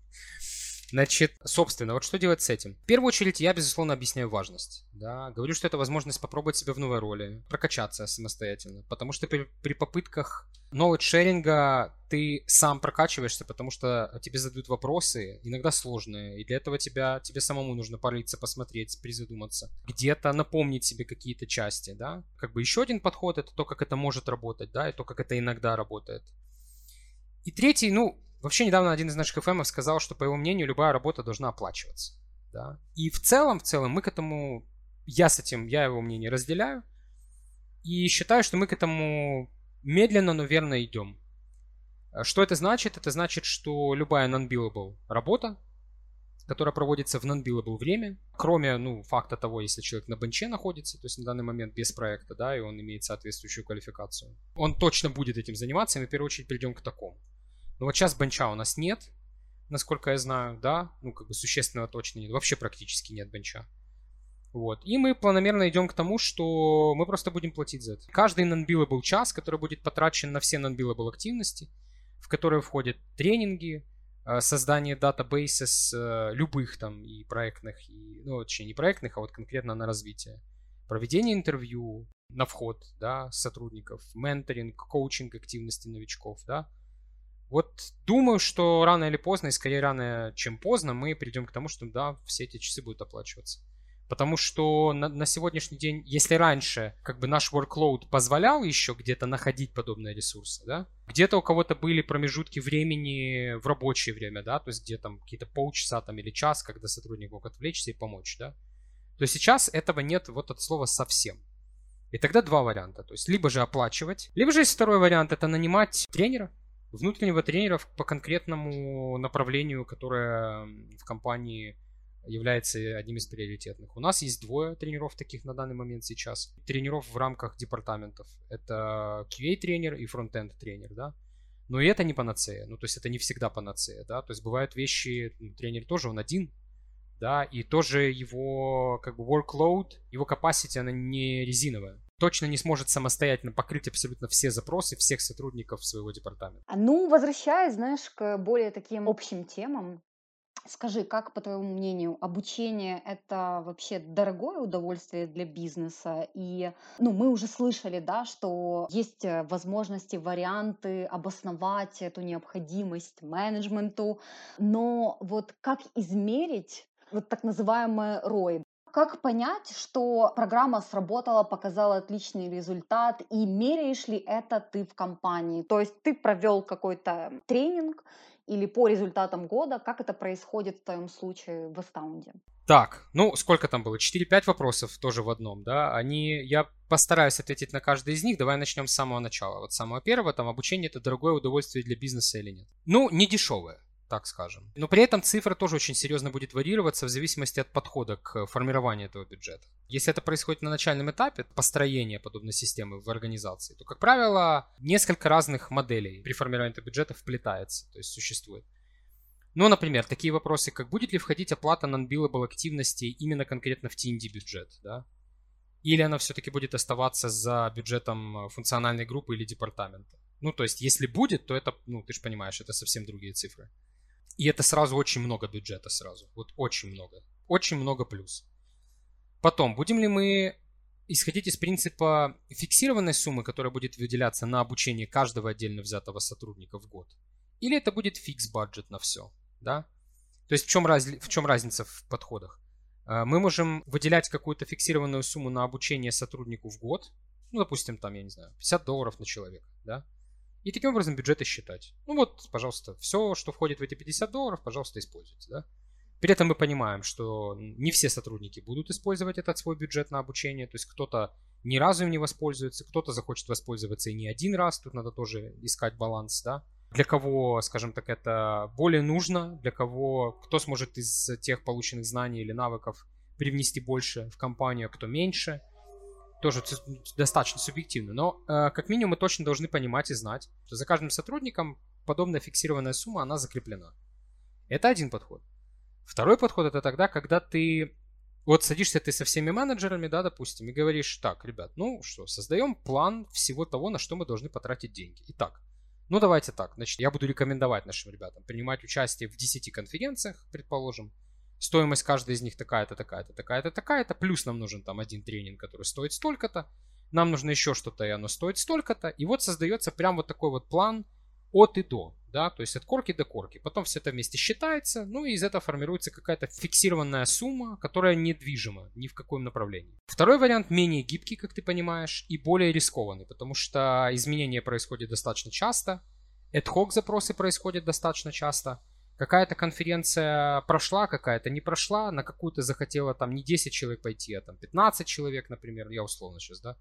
Значит, собственно, вот что делать с этим? В первую очередь я, безусловно, объясняю важность. Да? Говорю, что это возможность попробовать себя в новой роли, прокачаться самостоятельно. Потому что при попытках knowledge-шеринга ты сам прокачиваешься, потому что тебе задают вопросы, иногда сложные. И для этого тебе самому нужно порыться, посмотреть, призадуматься. Где-то напомнить себе какие-то части. Да? Как бы еще один подход — это то, как это может работать, да, и то, как это иногда работает. И третий, вообще недавно один из наших ФМов сказал, что, по его мнению, любая работа должна оплачиваться. Да? И в целом мы к этому... Я его мнение разделяю. И считаю, что мы к этому медленно, но верно идем. Что это значит? Это значит, что любая non-billable работа, которая проводится в non-billable время, кроме факта того, если человек на бенче находится, то есть на данный момент без проекта, да, и он имеет соответствующую квалификацию, он точно будет этим заниматься, и мы в первую очередь перейдем к такому. Но вот сейчас бенча у нас нет, насколько я знаю, да, существенного точно нет, вообще практически нет бенча. Вот, и мы планомерно идем к тому, что мы просто будем платить за это. Каждый non-billable час, который будет потрачен на все non-billable активности, в которые входят тренинги, создание databases любых там и проектных, и, точнее не проектных, а вот конкретно на развитие, проведение интервью на вход, да, сотрудников, менторинг, коучинг активности новичков, да. Вот думаю, что рано или поздно, и скорее рано, чем поздно, мы придем к тому, что да, все эти часы будут оплачиваться. Потому что на сегодняшний день, если раньше наш workload позволял еще где-то находить подобные ресурсы, да, где-то у кого-то были промежутки времени в рабочее время, да, то есть где там какие-то полчаса там, или час, когда сотрудник мог отвлечься и помочь, да, то сейчас этого нет вот от слова совсем. И тогда два варианта, то есть либо же оплачивать, либо же есть второй вариант, это нанимать тренера, внутреннего тренера по конкретному направлению, которое в компании является одним из приоритетных. У нас есть двое тренеров таких на данный момент сейчас. Тренеров в рамках департаментов. Это QA-тренер и фронт-энд-тренер, да. Но и это не панацея. То есть это не всегда панацея, да. То есть бывают вещи, тренер тоже, он один, да, и тоже его workload, его capacity, она не резиновая. Точно не сможет самостоятельно покрыть абсолютно все запросы всех сотрудников своего департамента. Возвращаясь, к более таким общим темам, скажи, как, по твоему мнению, обучение – это вообще дорогое удовольствие для бизнеса? И, мы уже слышали, да, что есть возможности, варианты обосновать эту необходимость менеджменту, но вот как измерить так называемое ROI? Как понять, что программа сработала, показала отличный результат, и меряешь ли это ты в компании? То есть ты провел какой-то тренинг или по результатам года? Как это происходит в твоем случае в Astound? Так, сколько там было? 4-5 вопросов тоже в одном, да? Я постараюсь ответить на каждый из них. Давай начнем с самого начала. Вот с самого первого, обучение – это дорогое удовольствие для бизнеса или нет? Не дешевое, так скажем. Но при этом цифра тоже очень серьезно будет варьироваться в зависимости от подхода к формированию этого бюджета. Если это происходит на начальном этапе построения подобной системы в организации, то, как правило, несколько разных моделей при формировании этого бюджета вплетается, то есть существует. Например, такие вопросы, как будет ли входить оплата non-billable активностей именно конкретно в T&D бюджет, да? Или она все-таки будет оставаться за бюджетом функциональной группы или департамента. То есть, если будет, то это, ты же понимаешь, это совсем другие цифры. И это сразу очень много бюджета сразу. Вот очень много. Очень много плюс. Потом, будем ли мы исходить из принципа фиксированной суммы, которая будет выделяться на обучение каждого отдельно взятого сотрудника в год? Или это будет фикс-бюджет на все? Да? То есть в чем разница в подходах? Мы можем выделять какую-то фиксированную сумму на обучение сотруднику в год. Допустим, $50 на человека, да? И таким образом бюджеты считать. Пожалуйста, все, что входит в эти $50, пожалуйста, используйте. Да? При этом мы понимаем, что не все сотрудники будут использовать этот свой бюджет на обучение. То есть кто-то ни разу им не воспользуется, кто-то захочет воспользоваться и не один раз. Тут надо тоже искать баланс. Да? Для кого, скажем так, это более нужно, для кого, кто сможет из тех полученных знаний или навыков привнести больше в компанию, а кто меньше. Тоже достаточно субъективно, но как минимум мы точно должны понимать и знать, что за каждым сотрудником подобная фиксированная сумма, она закреплена. Это один подход. Второй подход – это тогда, когда ты Вот садишься ты со всеми менеджерами, да, допустим, и говоришь, так, ребят, ну что, создаем план всего того, на что мы должны потратить деньги. Итак, ну давайте так, значит, я буду рекомендовать нашим ребятам принимать участие в 10 конференциях, предположим. Стоимость каждой из них такая-то, такая-то, такая-то, такая-то. Плюс нам нужен там один тренинг, который стоит столько-то. Нам нужно еще что-то, и оно стоит столько-то. И вот создается прям вот такой вот план от и до, да, то есть от корки до корки. Потом все это вместе считается, ну и из этого формируется какая-то фиксированная сумма, которая недвижима ни в каком направлении. Второй вариант менее гибкий, как ты понимаешь, и более рискованный, потому что изменения происходят достаточно часто, ad-hoc запросы происходят достаточно часто. Какая-то конференция прошла, какая-то не прошла, на какую-то захотела там не 10 человек пойти, а там 15 человек, например, я условно сейчас, да,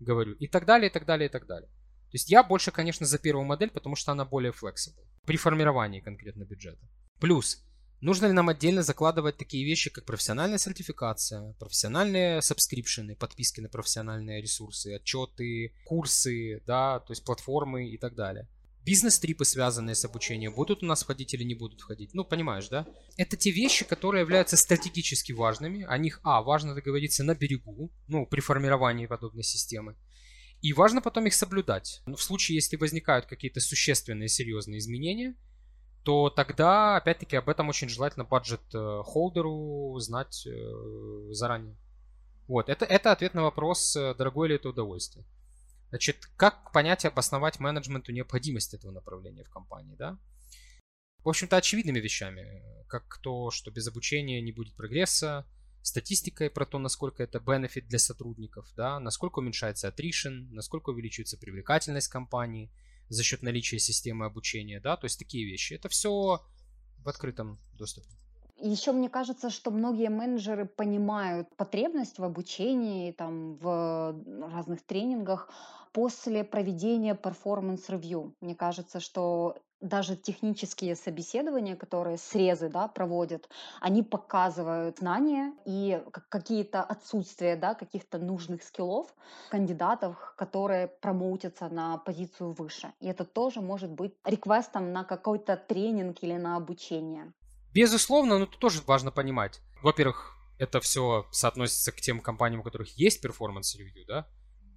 говорю, и так далее, и так далее, и так далее. То есть я больше, конечно, за первую модель, потому что она более flexible при формировании конкретно бюджета. Плюс, нужно ли нам отдельно закладывать такие вещи, как профессиональная сертификация, профессиональные сабскрипшены, подписки на профессиональные ресурсы, отчеты, курсы, да, то есть платформы и так далее. Бизнес-трипы, связанные с обучением, будут у нас входить или не будут входить? Ну, понимаешь, да? Это те вещи, которые являются стратегически важными. О них, важно договориться на берегу, ну, при формировании подобной системы. И важно потом их соблюдать. Но в случае, если возникают какие-то существенные, серьезные изменения, то тогда, опять-таки, об этом очень желательно бюджет-холдеру знать заранее. Вот, это ответ на вопрос, дорогое ли это удовольствие. Значит, как понять и обосновать менеджменту необходимость этого направления в компании, да? В общем-то, очевидными вещами, как то, что без обучения не будет прогресса, статистикой про то, насколько это бенефит для сотрудников, да, насколько уменьшается attrition, насколько увеличивается привлекательность компании за счет наличия системы обучения, да, то есть такие вещи. Это все в открытом доступе. Еще мне кажется, что многие менеджеры понимают потребность в обучении, там, в разных тренингах после проведения перформанс-ревью. Мне кажется, что даже технические собеседования, которые срезы, да, проводят, они показывают знания и какие-то отсутствия, да, каких-то нужных скиллов кандидатов, которые промоутятся на позицию выше. И это тоже может быть реквестом на какой-то тренинг или на обучение. Безусловно, но тут тоже важно понимать. Во-первых, это все соотносится к тем компаниям, у которых есть перформанс-ревью, да,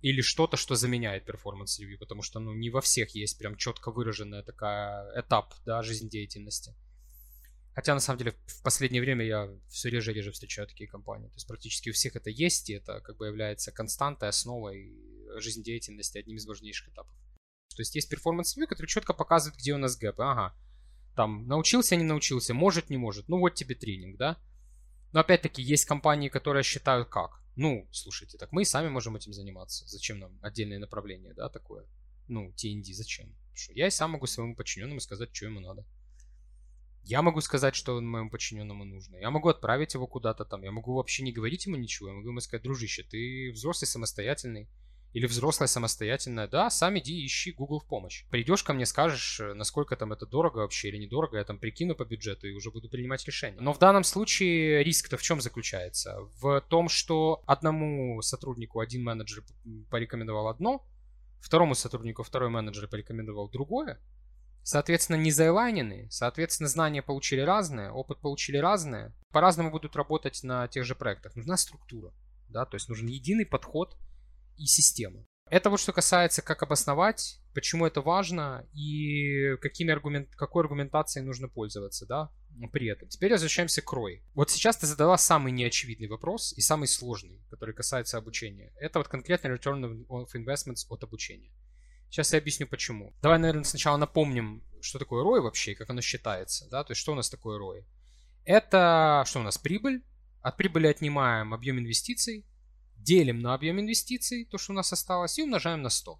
или что-то, что заменяет перформанс-ревью, потому что, ну, не во всех есть прям четко выраженная такая этап, да, жизнедеятельности. Хотя, на самом деле, в последнее время я все реже и реже встречаю такие компании. То есть практически у всех это есть, и это как бы является константой, основой жизнедеятельности, одним из важнейших этапов. То есть есть перформанс-ревью, который четко показывает, где у нас гэп. Ага. Там, научился, не научился, может, не может. Ну, вот тебе тренинг, да. Но, опять-таки, есть компании, которые считают как. Ну, слушайте, так мы и сами можем этим заниматься. Зачем нам отдельное направление, да, такое? Ну, T&D, зачем? Что я и сам могу своему подчиненному сказать, что ему надо. Я могу сказать, что моему подчиненному нужно. Я могу отправить его куда-то там. Я могу вообще не говорить ему ничего. Я могу ему сказать, дружище, ты взрослый самостоятельный. Или взрослая самостоятельная, да, сам иди ищи Google в помощь. Придешь ко мне, скажешь, насколько там это дорого вообще или недорого, я там прикину по бюджету и уже буду принимать решение. Но в данном случае риск-то в чем заключается? В том, что одному сотруднику один менеджер порекомендовал одно, второму сотруднику второй менеджер порекомендовал другое. Соответственно, не заэлайнены, соответственно, знания получили разные, опыт получили разные. По-разному будут работать на тех же проектах. Нужна структура, да, то есть нужен единый подход и системы. Это вот что касается, как обосновать, почему это важно и какой аргументацией нужно пользоваться, да, при этом. Теперь возвращаемся к ROI. Вот сейчас ты задала самый неочевидный вопрос и самый сложный, который касается обучения. Это вот конкретно return of investments от обучения. Сейчас я объясню почему. Давай, наверное, сначала напомним, что такое ROI вообще, как оно считается, да, то есть что у нас такое ROI. Это что у нас? Прибыль. От прибыли отнимаем объем инвестиций, делим на объем инвестиций, то, что у нас осталось, и умножаем на 100.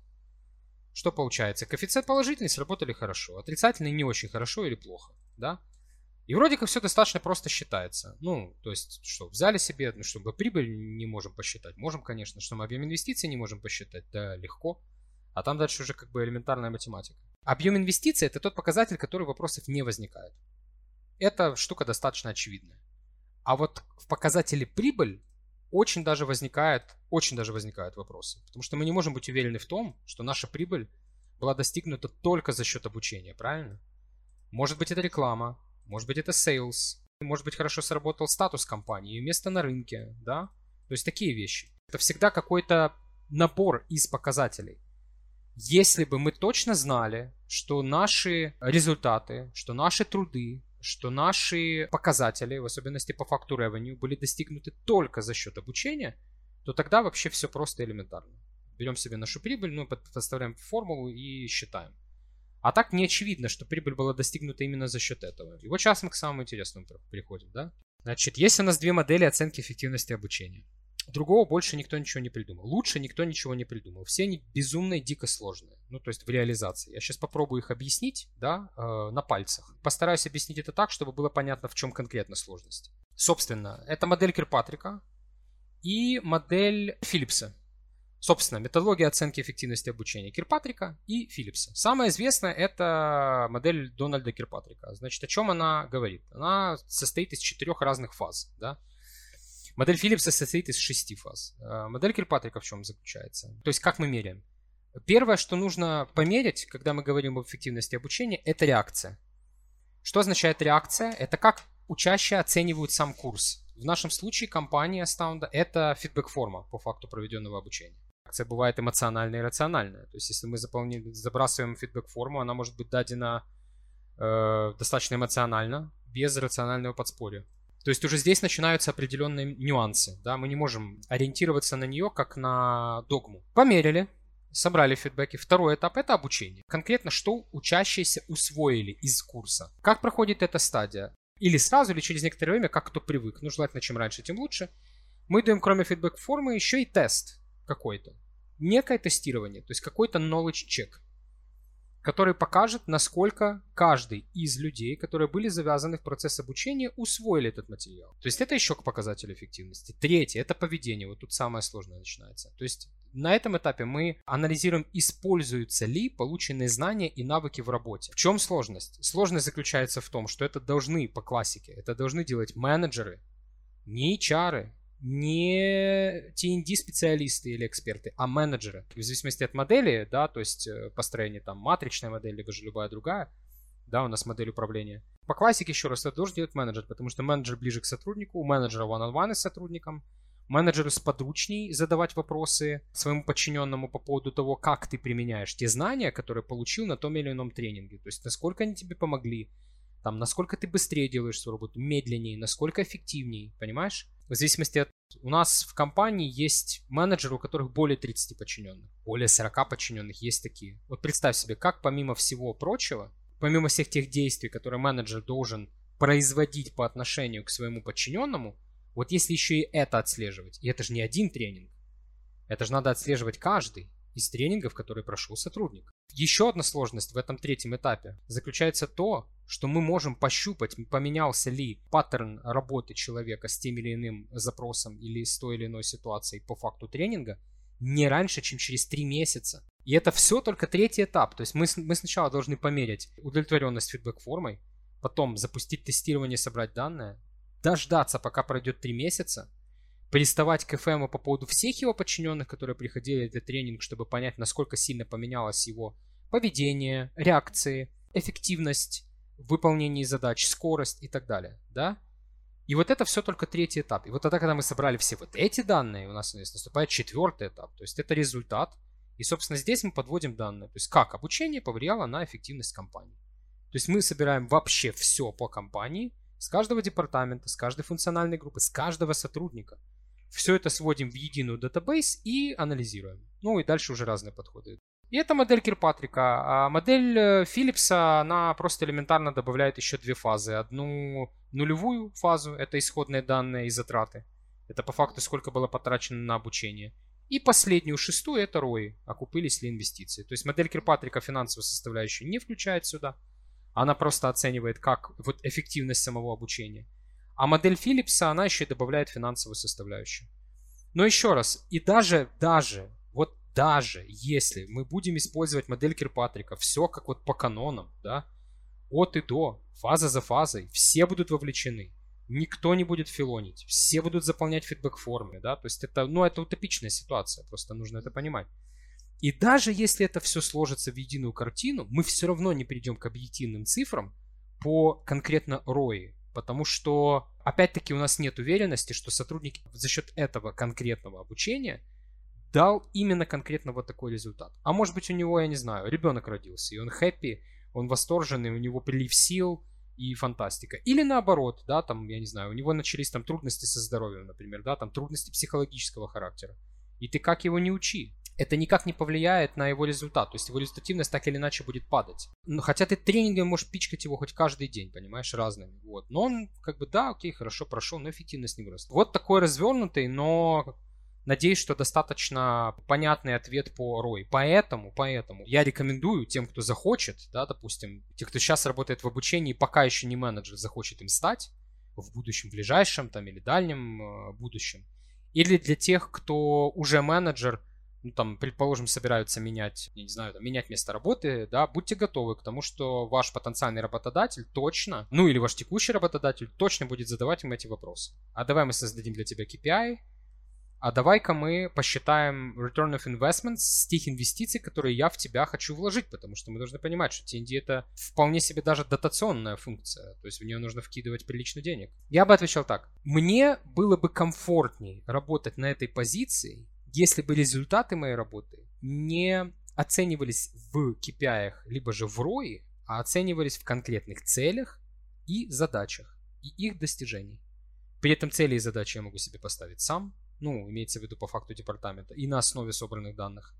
Что получается? Коэффициент положительный, сработали хорошо. Отрицательный не очень хорошо или плохо. Да? И вроде как все достаточно просто считается. Ну, то есть, что взяли себе, ну, чтобы прибыль не можем посчитать. Можем, конечно, что мы объем инвестиций не можем посчитать. Да, легко. А там дальше уже как бы элементарная математика. Объем инвестиций – это тот показатель, который вопросов не возникает. Эта штука достаточно очевидная. А вот в показателе прибыль очень даже возникают вопросы. Потому что мы не можем быть уверены в том, что наша прибыль была достигнута только за счет обучения, правильно? Может быть, это реклама, может быть, это sales, Может быть, хорошо сработал статус компании, ее место на рынке, да? То есть такие вещи. Это всегда какой-то набор из показателей. Если бы мы точно знали, что наши результаты, что наши труды, что наши показатели, в особенности по факту revenue, были достигнуты только за счет обучения, то тогда вообще все просто элементарно. Берем себе нашу прибыль, ну, подставляем формулу и считаем. А так не очевидно, что прибыль была достигнута именно за счет этого. И вот сейчас мы к самому интересному приходим, да? Значит, есть у нас две модели оценки эффективности обучения. Другого больше никто ничего не придумал. Лучше никто ничего не придумал. Все они безумно и дико сложные. Ну, то есть в реализации. Я сейчас попробую их объяснить, да, на пальцах. Постараюсь объяснить это так, чтобы было понятно, в чем конкретно сложность. Собственно, это модель Киркпатрика и модель Филипса. Собственно, методология оценки эффективности обучения Киркпатрика и Филипса. Самая известная — это модель Дональда Киркпатрика. Значит, о чем она говорит? Она состоит из 4 разных фаз, да. Модель Филипса состоит из 6 фаз. Модель Киркпатрика в чем заключается? То есть как мы меряем? Первое, что нужно померить, когда мы говорим об эффективности обучения, это реакция. Что означает реакция? Это как учащие оценивают сам курс. В нашем случае компания Astound — это фидбэк-форма по факту проведенного обучения. Реакция бывает эмоциональная и рациональная. То есть если мы забрасываем фидбэк-форму, она может быть дадена достаточно эмоционально, без рационального подспорья. То есть уже здесь начинаются определенные нюансы. Да? Мы не можем ориентироваться на нее как на догму. Померили, собрали фидбэки. Второй этап – это обучение. Конкретно, что учащиеся усвоили из курса. Как проходит эта стадия? Или сразу, или через некоторое время, как кто привык. Ну, желательно, чем раньше, тем лучше. Мы даем, кроме фидбэк-формы, еще и тест какой-то. Некое тестирование, то есть какой-то knowledge check, который покажет, насколько каждый из людей, которые были завязаны в процесс обучения, усвоили этот материал. То есть это еще показатель эффективности. Третье – это поведение. Вот тут самое сложное начинается. То есть на этом этапе мы анализируем, используются ли полученные знания и навыки в работе. В чем сложность? Сложность заключается в том, что это должны по классике, это должны делать менеджеры, не HR-ы, не T&D-специалисты или эксперты, а менеджеры. И в зависимости от модели, да, то есть построение там матричной модели, либо же любая другая, да, у нас модель управления. По классике, еще раз, это должен делать менеджер, потому что менеджер ближе к сотруднику, у менеджера one-on-one с сотрудником, менеджеру сподручней задавать вопросы своему подчиненному по поводу того, как ты применяешь те знания, которые получил на том или ином тренинге, то есть насколько они тебе помогли, там, насколько ты быстрее делаешь свою работу, медленнее, насколько эффективнее, понимаешь? В зависимости от... У нас в компании есть менеджеры, у которых более 30 подчиненных, более 40 подчиненных, есть такие. Вот представь себе, как помимо всего прочего, помимо всех тех действий, которые менеджер должен производить по отношению к своему подчиненному, вот если еще и это отслеживать, и это же не один тренинг, это же надо отслеживать каждый из тренингов, которые прошел сотрудник. Еще одна сложность в этом третьем этапе заключается то, что мы можем пощупать, поменялся ли паттерн работы человека с тем или иным запросом или с той или иной ситуацией по факту тренинга не раньше, чем через 3 месяца. И это все только третий этап. То есть мы сначала должны померить удовлетворенность фидбэк-формой, потом запустить тестирование, собрать данные, дождаться, пока пройдет 3 месяца, приставать к ФМу по поводу всех его подчиненных, которые приходили на этот тренинг, чтобы понять, насколько сильно поменялось его поведение, реакции, эффективность, выполнение задач, скорость и так далее, да? И вот это все только третий этап. И вот тогда, когда мы собрали все вот эти данные, у нас наступает 4-й этап, то есть это результат. И, собственно, здесь мы подводим данные, то есть как обучение повлияло на эффективность компании. То есть мы собираем вообще все по компании, с каждого департамента, с каждой функциональной группы, с каждого сотрудника. Все это сводим в единую датабейс и анализируем. Ну и дальше уже разные подходы. И это модель Киркпатрика. А модель Филипса, она просто элементарно добавляет еще 2 фазы. Одну нулевую фазу, это исходные данные и затраты. Это по факту сколько было потрачено на обучение. И последнюю, 6-ю, это ROI, окупились ли инвестиции. То есть модель Киркпатрика финансовую составляющую не включает сюда. Она просто оценивает как вот эффективность самого обучения. А модель Филипса, она еще и добавляет финансовую составляющую. Но еще раз, и даже если мы будем использовать модель Киркпатрика, все как вот по канонам, да, от и до, фаза за фазой, все будут вовлечены, никто не будет филонить, все будут заполнять фидбэк-формы, да, то есть это, ну, это утопичная ситуация, просто нужно это понимать. И даже если это все сложится в единую картину, мы все равно не придем к объективным цифрам по конкретно ROI, потому что, опять-таки, у нас нет уверенности, что сотрудник за счет этого конкретного обучения дал именно конкретно вот такой результат. А может быть, у него, я не знаю, ребенок родился, и он хэппи, он восторженный, у него прилив сил и фантастика. Или наоборот, да, там, я не знаю, у него начались там трудности со здоровьем, например, да, там трудности психологического характера. И ты как его не учи, это никак не повлияет на его результат. То есть его результативность так или иначе будет падать. Но хотя ты тренингом можешь пичкать его хоть каждый день, понимаешь, разными. Вот. Но он как бы, да, окей, хорошо прошел, но эффективность не выросла. Вот такой развернутый, но надеюсь, что достаточно понятный ответ по ROI. Поэтому я рекомендую тем, кто захочет, да, допустим, те, кто сейчас работает в обучении, пока еще не менеджер, захочет им стать в будущем, ближайшем там, или дальнем будущем. Или для тех, кто уже менеджер, ну, там, предположим, собираются менять, я не знаю, там, менять место работы, да, будьте готовы к тому, что ваш потенциальный работодатель точно, ну или ваш текущий работодатель точно будет задавать им эти вопросы. А давай мы создадим для тебя KPI, а давай-ка мы посчитаем return of investments с тех инвестиций, которые я в тебя хочу вложить, потому что мы должны понимать, что TND это вполне себе даже дотационная функция, то есть в нее нужно вкидывать прилично денег. Я бы отвечал так. Мне было бы комфортнее работать на этой позиции, если бы результаты моей работы не оценивались в KPI, либо же в ROI, а оценивались в конкретных целях и задачах, и их достижений. При этом цели и задачи я могу себе поставить сам, ну, имеется в виду по факту департамента, и на основе собранных данных.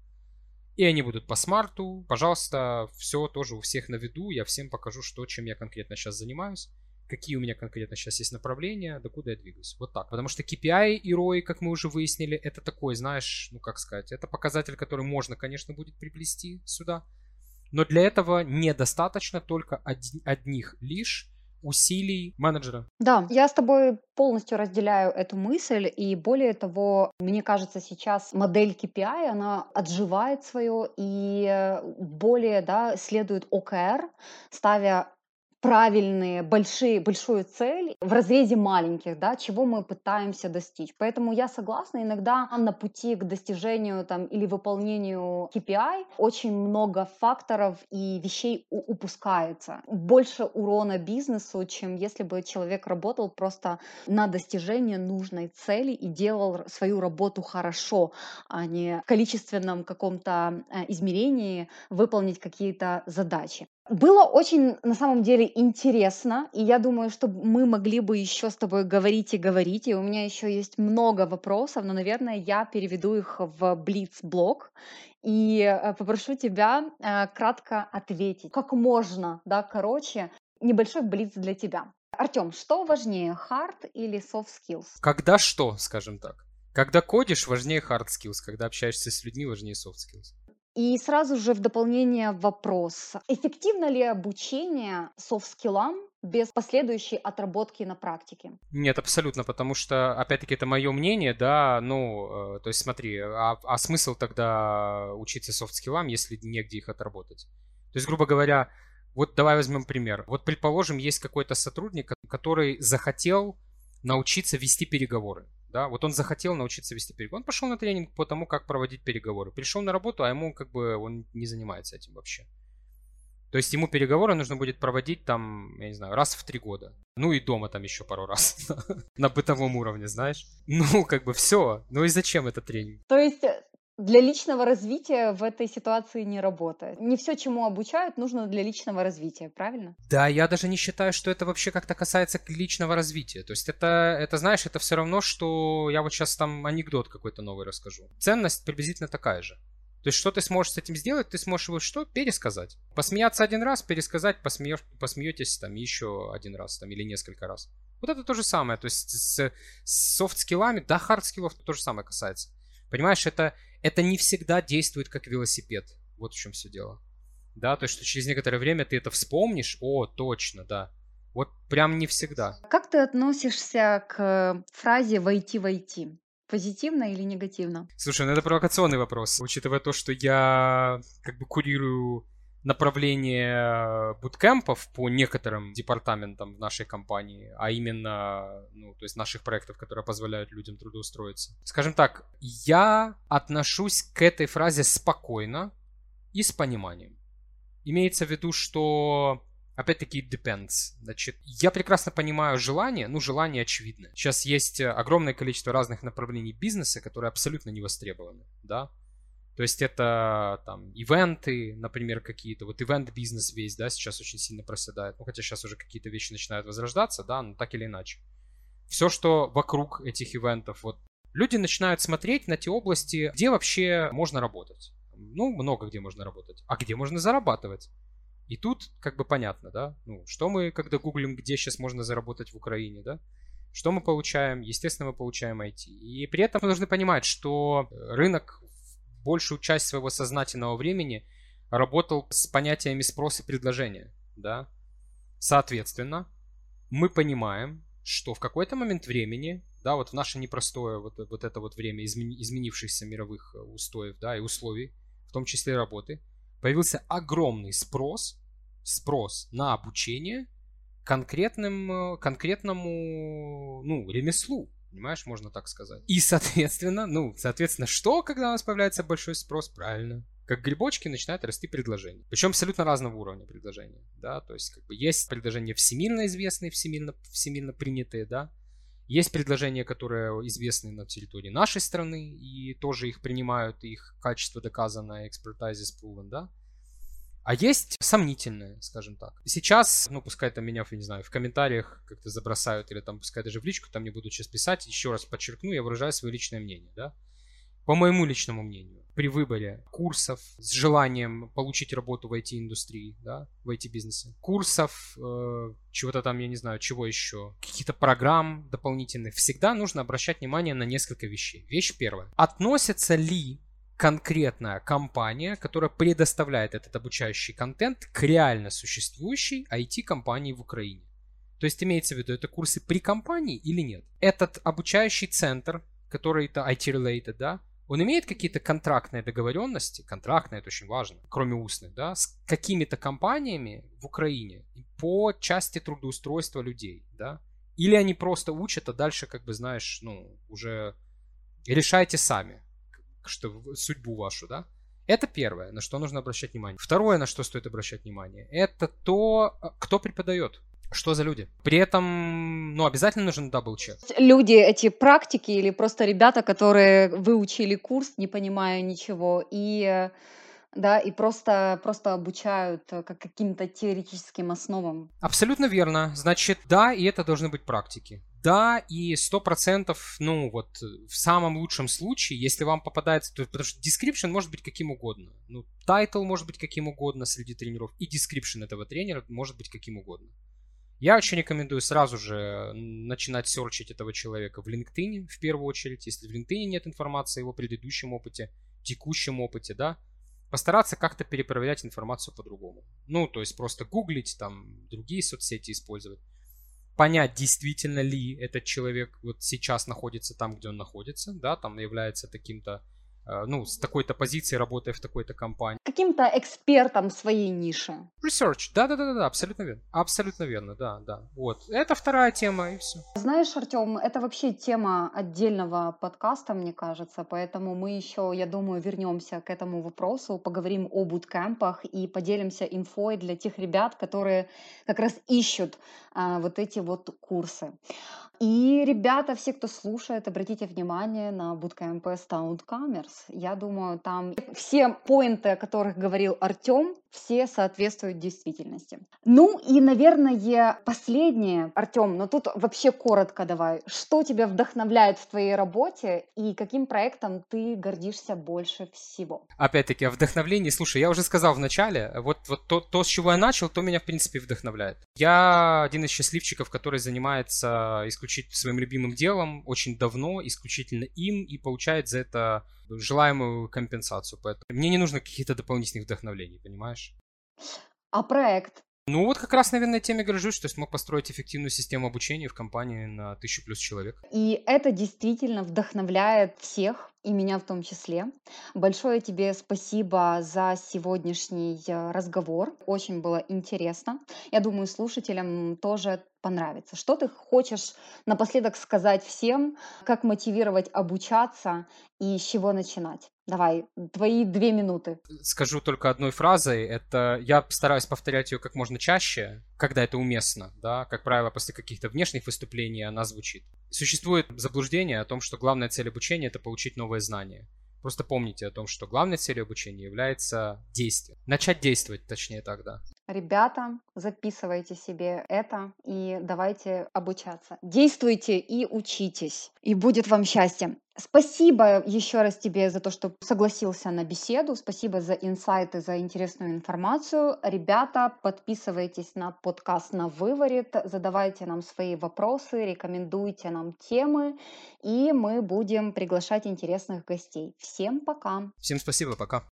И они будут по смарту. Пожалуйста, все тоже у всех на виду, я всем покажу, что, чем я конкретно сейчас занимаюсь, какие у меня конкретно сейчас есть направления, докуда я двигаюсь. Вот так. Потому что KPI и ROI, как мы уже выяснили, это такой, знаешь, ну как сказать, это показатель, который можно, конечно, будет приплести сюда. Но для этого недостаточно только одних лишь усилий менеджера. Да, я с тобой полностью разделяю эту мысль, и более того, мне кажется, сейчас модель KPI, она отживает свое, и более, да, следует ОКР, ставя правильные, большую цель в разрезе маленьких, да, чего мы пытаемся достичь. Поэтому я согласна, иногда на пути к достижению там, или выполнению KPI очень много факторов и вещей упускается. Больше урона бизнесу, чем если бы человек работал просто на достижение нужной цели и делал свою работу хорошо, а не в количественном каком-то измерении выполнить какие-то задачи. Было очень, на самом деле, интересно, и я думаю, что мы могли бы еще с тобой говорить и говорить, и у меня еще есть много вопросов, но, наверное, я переведу их в блиц-блок и попрошу тебя кратко ответить, как можно, да, короче, небольшой блиц для тебя. Артем, что важнее, hard или soft skills? Когда что, скажем так. Когда кодишь, важнее hard skills, когда общаешься с людьми, важнее soft skills. И сразу же в дополнение вопрос. Эффективно ли обучение софт-скиллам без последующей отработки на практике? Нет, абсолютно, потому что, опять-таки, это мое мнение, да, ну, то есть смотри, а смысл тогда учиться софт-скиллам, если негде их отработать? То есть, грубо говоря, вот давай возьмем пример. Вот, предположим, есть какой-то сотрудник, который захотел научиться вести переговоры. Да, вот он захотел научиться вести переговоры. Он пошел на тренинг по тому, как проводить переговоры. Пришел на работу, а ему как бы он не занимается этим вообще. То есть ему переговоры нужно будет проводить там, я не знаю, раз в 3 года. Ну и дома там еще пару раз. На бытовом уровне, знаешь. Ну как бы все. Ну и зачем этот тренинг? То есть для личного развития в этой ситуации не работает. Не все, чему обучают, нужно для личного развития, правильно? Да, я даже не считаю, что это вообще как-то касается личного развития. То есть это, знаешь, это все равно, что я вот сейчас там анекдот какой-то новый расскажу. Ценность приблизительно такая же. То есть что ты сможешь с этим сделать? Ты сможешь его что? Пересказать. Посмеяться один раз, пересказать, посмеетесь там еще один раз там, или несколько раз. Вот это то же самое. То есть с софт-скиллами, да, хард-скиллов то же самое касается. Понимаешь, это не всегда действует как велосипед. Вот в чем все дело. Да, то есть что через некоторое время ты это вспомнишь. О, точно, да. Вот прям не всегда. Как ты относишься к фразе «войти в IT»? Позитивно или негативно? Слушай, ну это провокационный вопрос. Учитывая то, что я как бы курирую направление буткемпов по некоторым департаментам в нашей компании, а именно, ну, то есть наших проектов, которые позволяют людям трудоустроиться. Скажем так, я отношусь к этой фразе спокойно и с пониманием. Имеется в виду, что Опять-таки, it depends. Значит, я прекрасно понимаю желание, желание очевидно. Сейчас есть огромное количество разных направлений бизнеса, которые абсолютно не востребованы, да. То есть это там ивенты, например, какие-то, вот ивент-бизнес весь, да, сейчас очень сильно проседает. Ну, хотя сейчас уже какие-то вещи начинают возрождаться, да, но так или иначе. Все, что вокруг этих ивентов, вот. Люди начинают смотреть на те области, где вообще можно работать. Ну, много где можно работать. А где можно зарабатывать? И тут как бы понятно, да? Ну, что мы, когда гуглим, где сейчас можно заработать в Украине, да? Что мы получаем? Естественно, мы получаем IT. И при этом мы должны понимать, что рынок большую часть своего сознательного времени работал с понятиями спроса и предложения, да? Соответственно, мы понимаем, что в какой-то момент времени, да, вот в наше непростое вот это вот время изменившихся мировых устоев, да, и условий, в том числе работы, появился огромный спрос на обучение конкретному, ремеслу, понимаешь, можно так сказать. И, соответственно, что, когда у нас появляется большой спрос, правильно, как грибочки начинают расти предложения. Причем абсолютно разного уровня предложения, да, то есть как бы есть предложения всемирно известные, всемирно принятые, да. Есть предложения, которые известны на территории нашей страны, и тоже их принимают, их качество доказано, expertise is proven, да? А есть сомнительные, скажем так. Сейчас, пускай там меня, я не знаю, в комментариях как-то забросают, или там пускай даже в личку, там не буду сейчас писать, еще раз подчеркну, я выражаю свое личное мнение, да? По моему личному мнению, при выборе курсов с желанием получить работу в IT-индустрии, да, в IT-бизнесе, курсов, чего-то там, я не знаю, чего еще, каких-то программ дополнительных, всегда нужно обращать внимание на несколько вещей. Вещь первая. Относится ли конкретная компания, которая предоставляет этот обучающий контент, к реально существующей IT-компании в Украине? То есть имеется в виду, это курсы при компании или нет? Этот обучающий центр, который-то IT-related, да, он имеет какие-то контрактные договоренности, контрактные, это очень важно, кроме устных, да, с какими-то компаниями в Украине по части трудоустройства людей, да, или они просто учат, а дальше, как бы, знаешь, уже решайте сами, что, судьбу вашу, да. Это первое, на что нужно обращать внимание. Второе, на что стоит обращать внимание, это то, кто преподает. Что за люди? При этом, обязательно нужен дабл-чек. Люди, эти практики или просто ребята, которые выучили курс, не понимая ничего, и просто обучают каким-то теоретическим основам. Абсолютно верно. Значит, да, и это должны быть практики. Да, и 100%, в самом лучшем случае, если вам попадается... Потому что description может быть каким угодно. Title может быть каким угодно среди тренеров, и description этого тренера может быть каким угодно. Я очень рекомендую сразу же начинать серчить этого человека в LinkedIn, в первую очередь. Если в LinkedIn нет информации о его предыдущем опыте, текущем опыте, да, постараться как-то перепроверять информацию по-другому. То есть просто гуглить, там, другие соцсети использовать. Понять, действительно ли этот человек вот сейчас находится там, где он находится, да, там является таким-то, с такой-то позиции, работая в такой-то компании. Каким-то экспертом своей ниши. Research, да, абсолютно верно. Абсолютно верно, да. Вот, это вторая тема, и все. Знаешь, Артем, это вообще тема отдельного подкаста, мне кажется, поэтому мы еще, я думаю, вернемся к этому вопросу, поговорим о буткэмпах и поделимся инфой для тех ребят, которые как раз ищут вот эти вот курсы. И, ребята, все, кто слушает, обратите внимание на Bootcamp Astound Commerce. Я думаю, там все поинты, о которых говорил Артем, все соответствуют действительности. И, наверное, последнее, Артем, но тут вообще коротко давай. Что тебя вдохновляет в твоей работе и каким проектом ты гордишься больше всего? Опять-таки, о вдохновлении. Слушай, я уже сказал в начале, вот то, с чего я начал, то меня, в принципе, вдохновляет. Я один из счастливчиков, который занимается своим любимым делом очень давно, исключительно им, и получает за это желаемую компенсацию. Поэтому мне не нужно каких-то дополнительных вдохновлений, понимаешь? А проект? Как раз, наверное, тем я горжусь, что смог построить эффективную систему обучения в компании на 1000+ человек. И это действительно вдохновляет всех, И меня в том числе. Большое тебе спасибо за сегодняшний разговор. Очень было интересно. Я думаю, слушателям тоже понравится. Что ты хочешь напоследок сказать всем? Как мотивировать обучаться и с чего начинать? Давай, твои 2 минуты. Скажу только одной фразой. Это я стараюсь повторять ее как можно чаще, когда это уместно. Да? Как правило, после каких-то внешних выступлений она звучит. Существует заблуждение о том, что главная цель обучения – это получить новые знания. Просто помните о том, что главной целью обучения является действие. Начать действовать, точнее так, да. Ребята, записывайте себе это и давайте обучаться. Действуйте и учитесь, и будет вам счастье. Спасибо еще раз тебе за то, что согласился на беседу. Спасибо за инсайты, за интересную информацию. Ребята, подписывайтесь на подкаст «На выворот», задавайте нам свои вопросы, рекомендуйте нам темы, и мы будем приглашать интересных гостей. Всем пока! Всем спасибо, пока!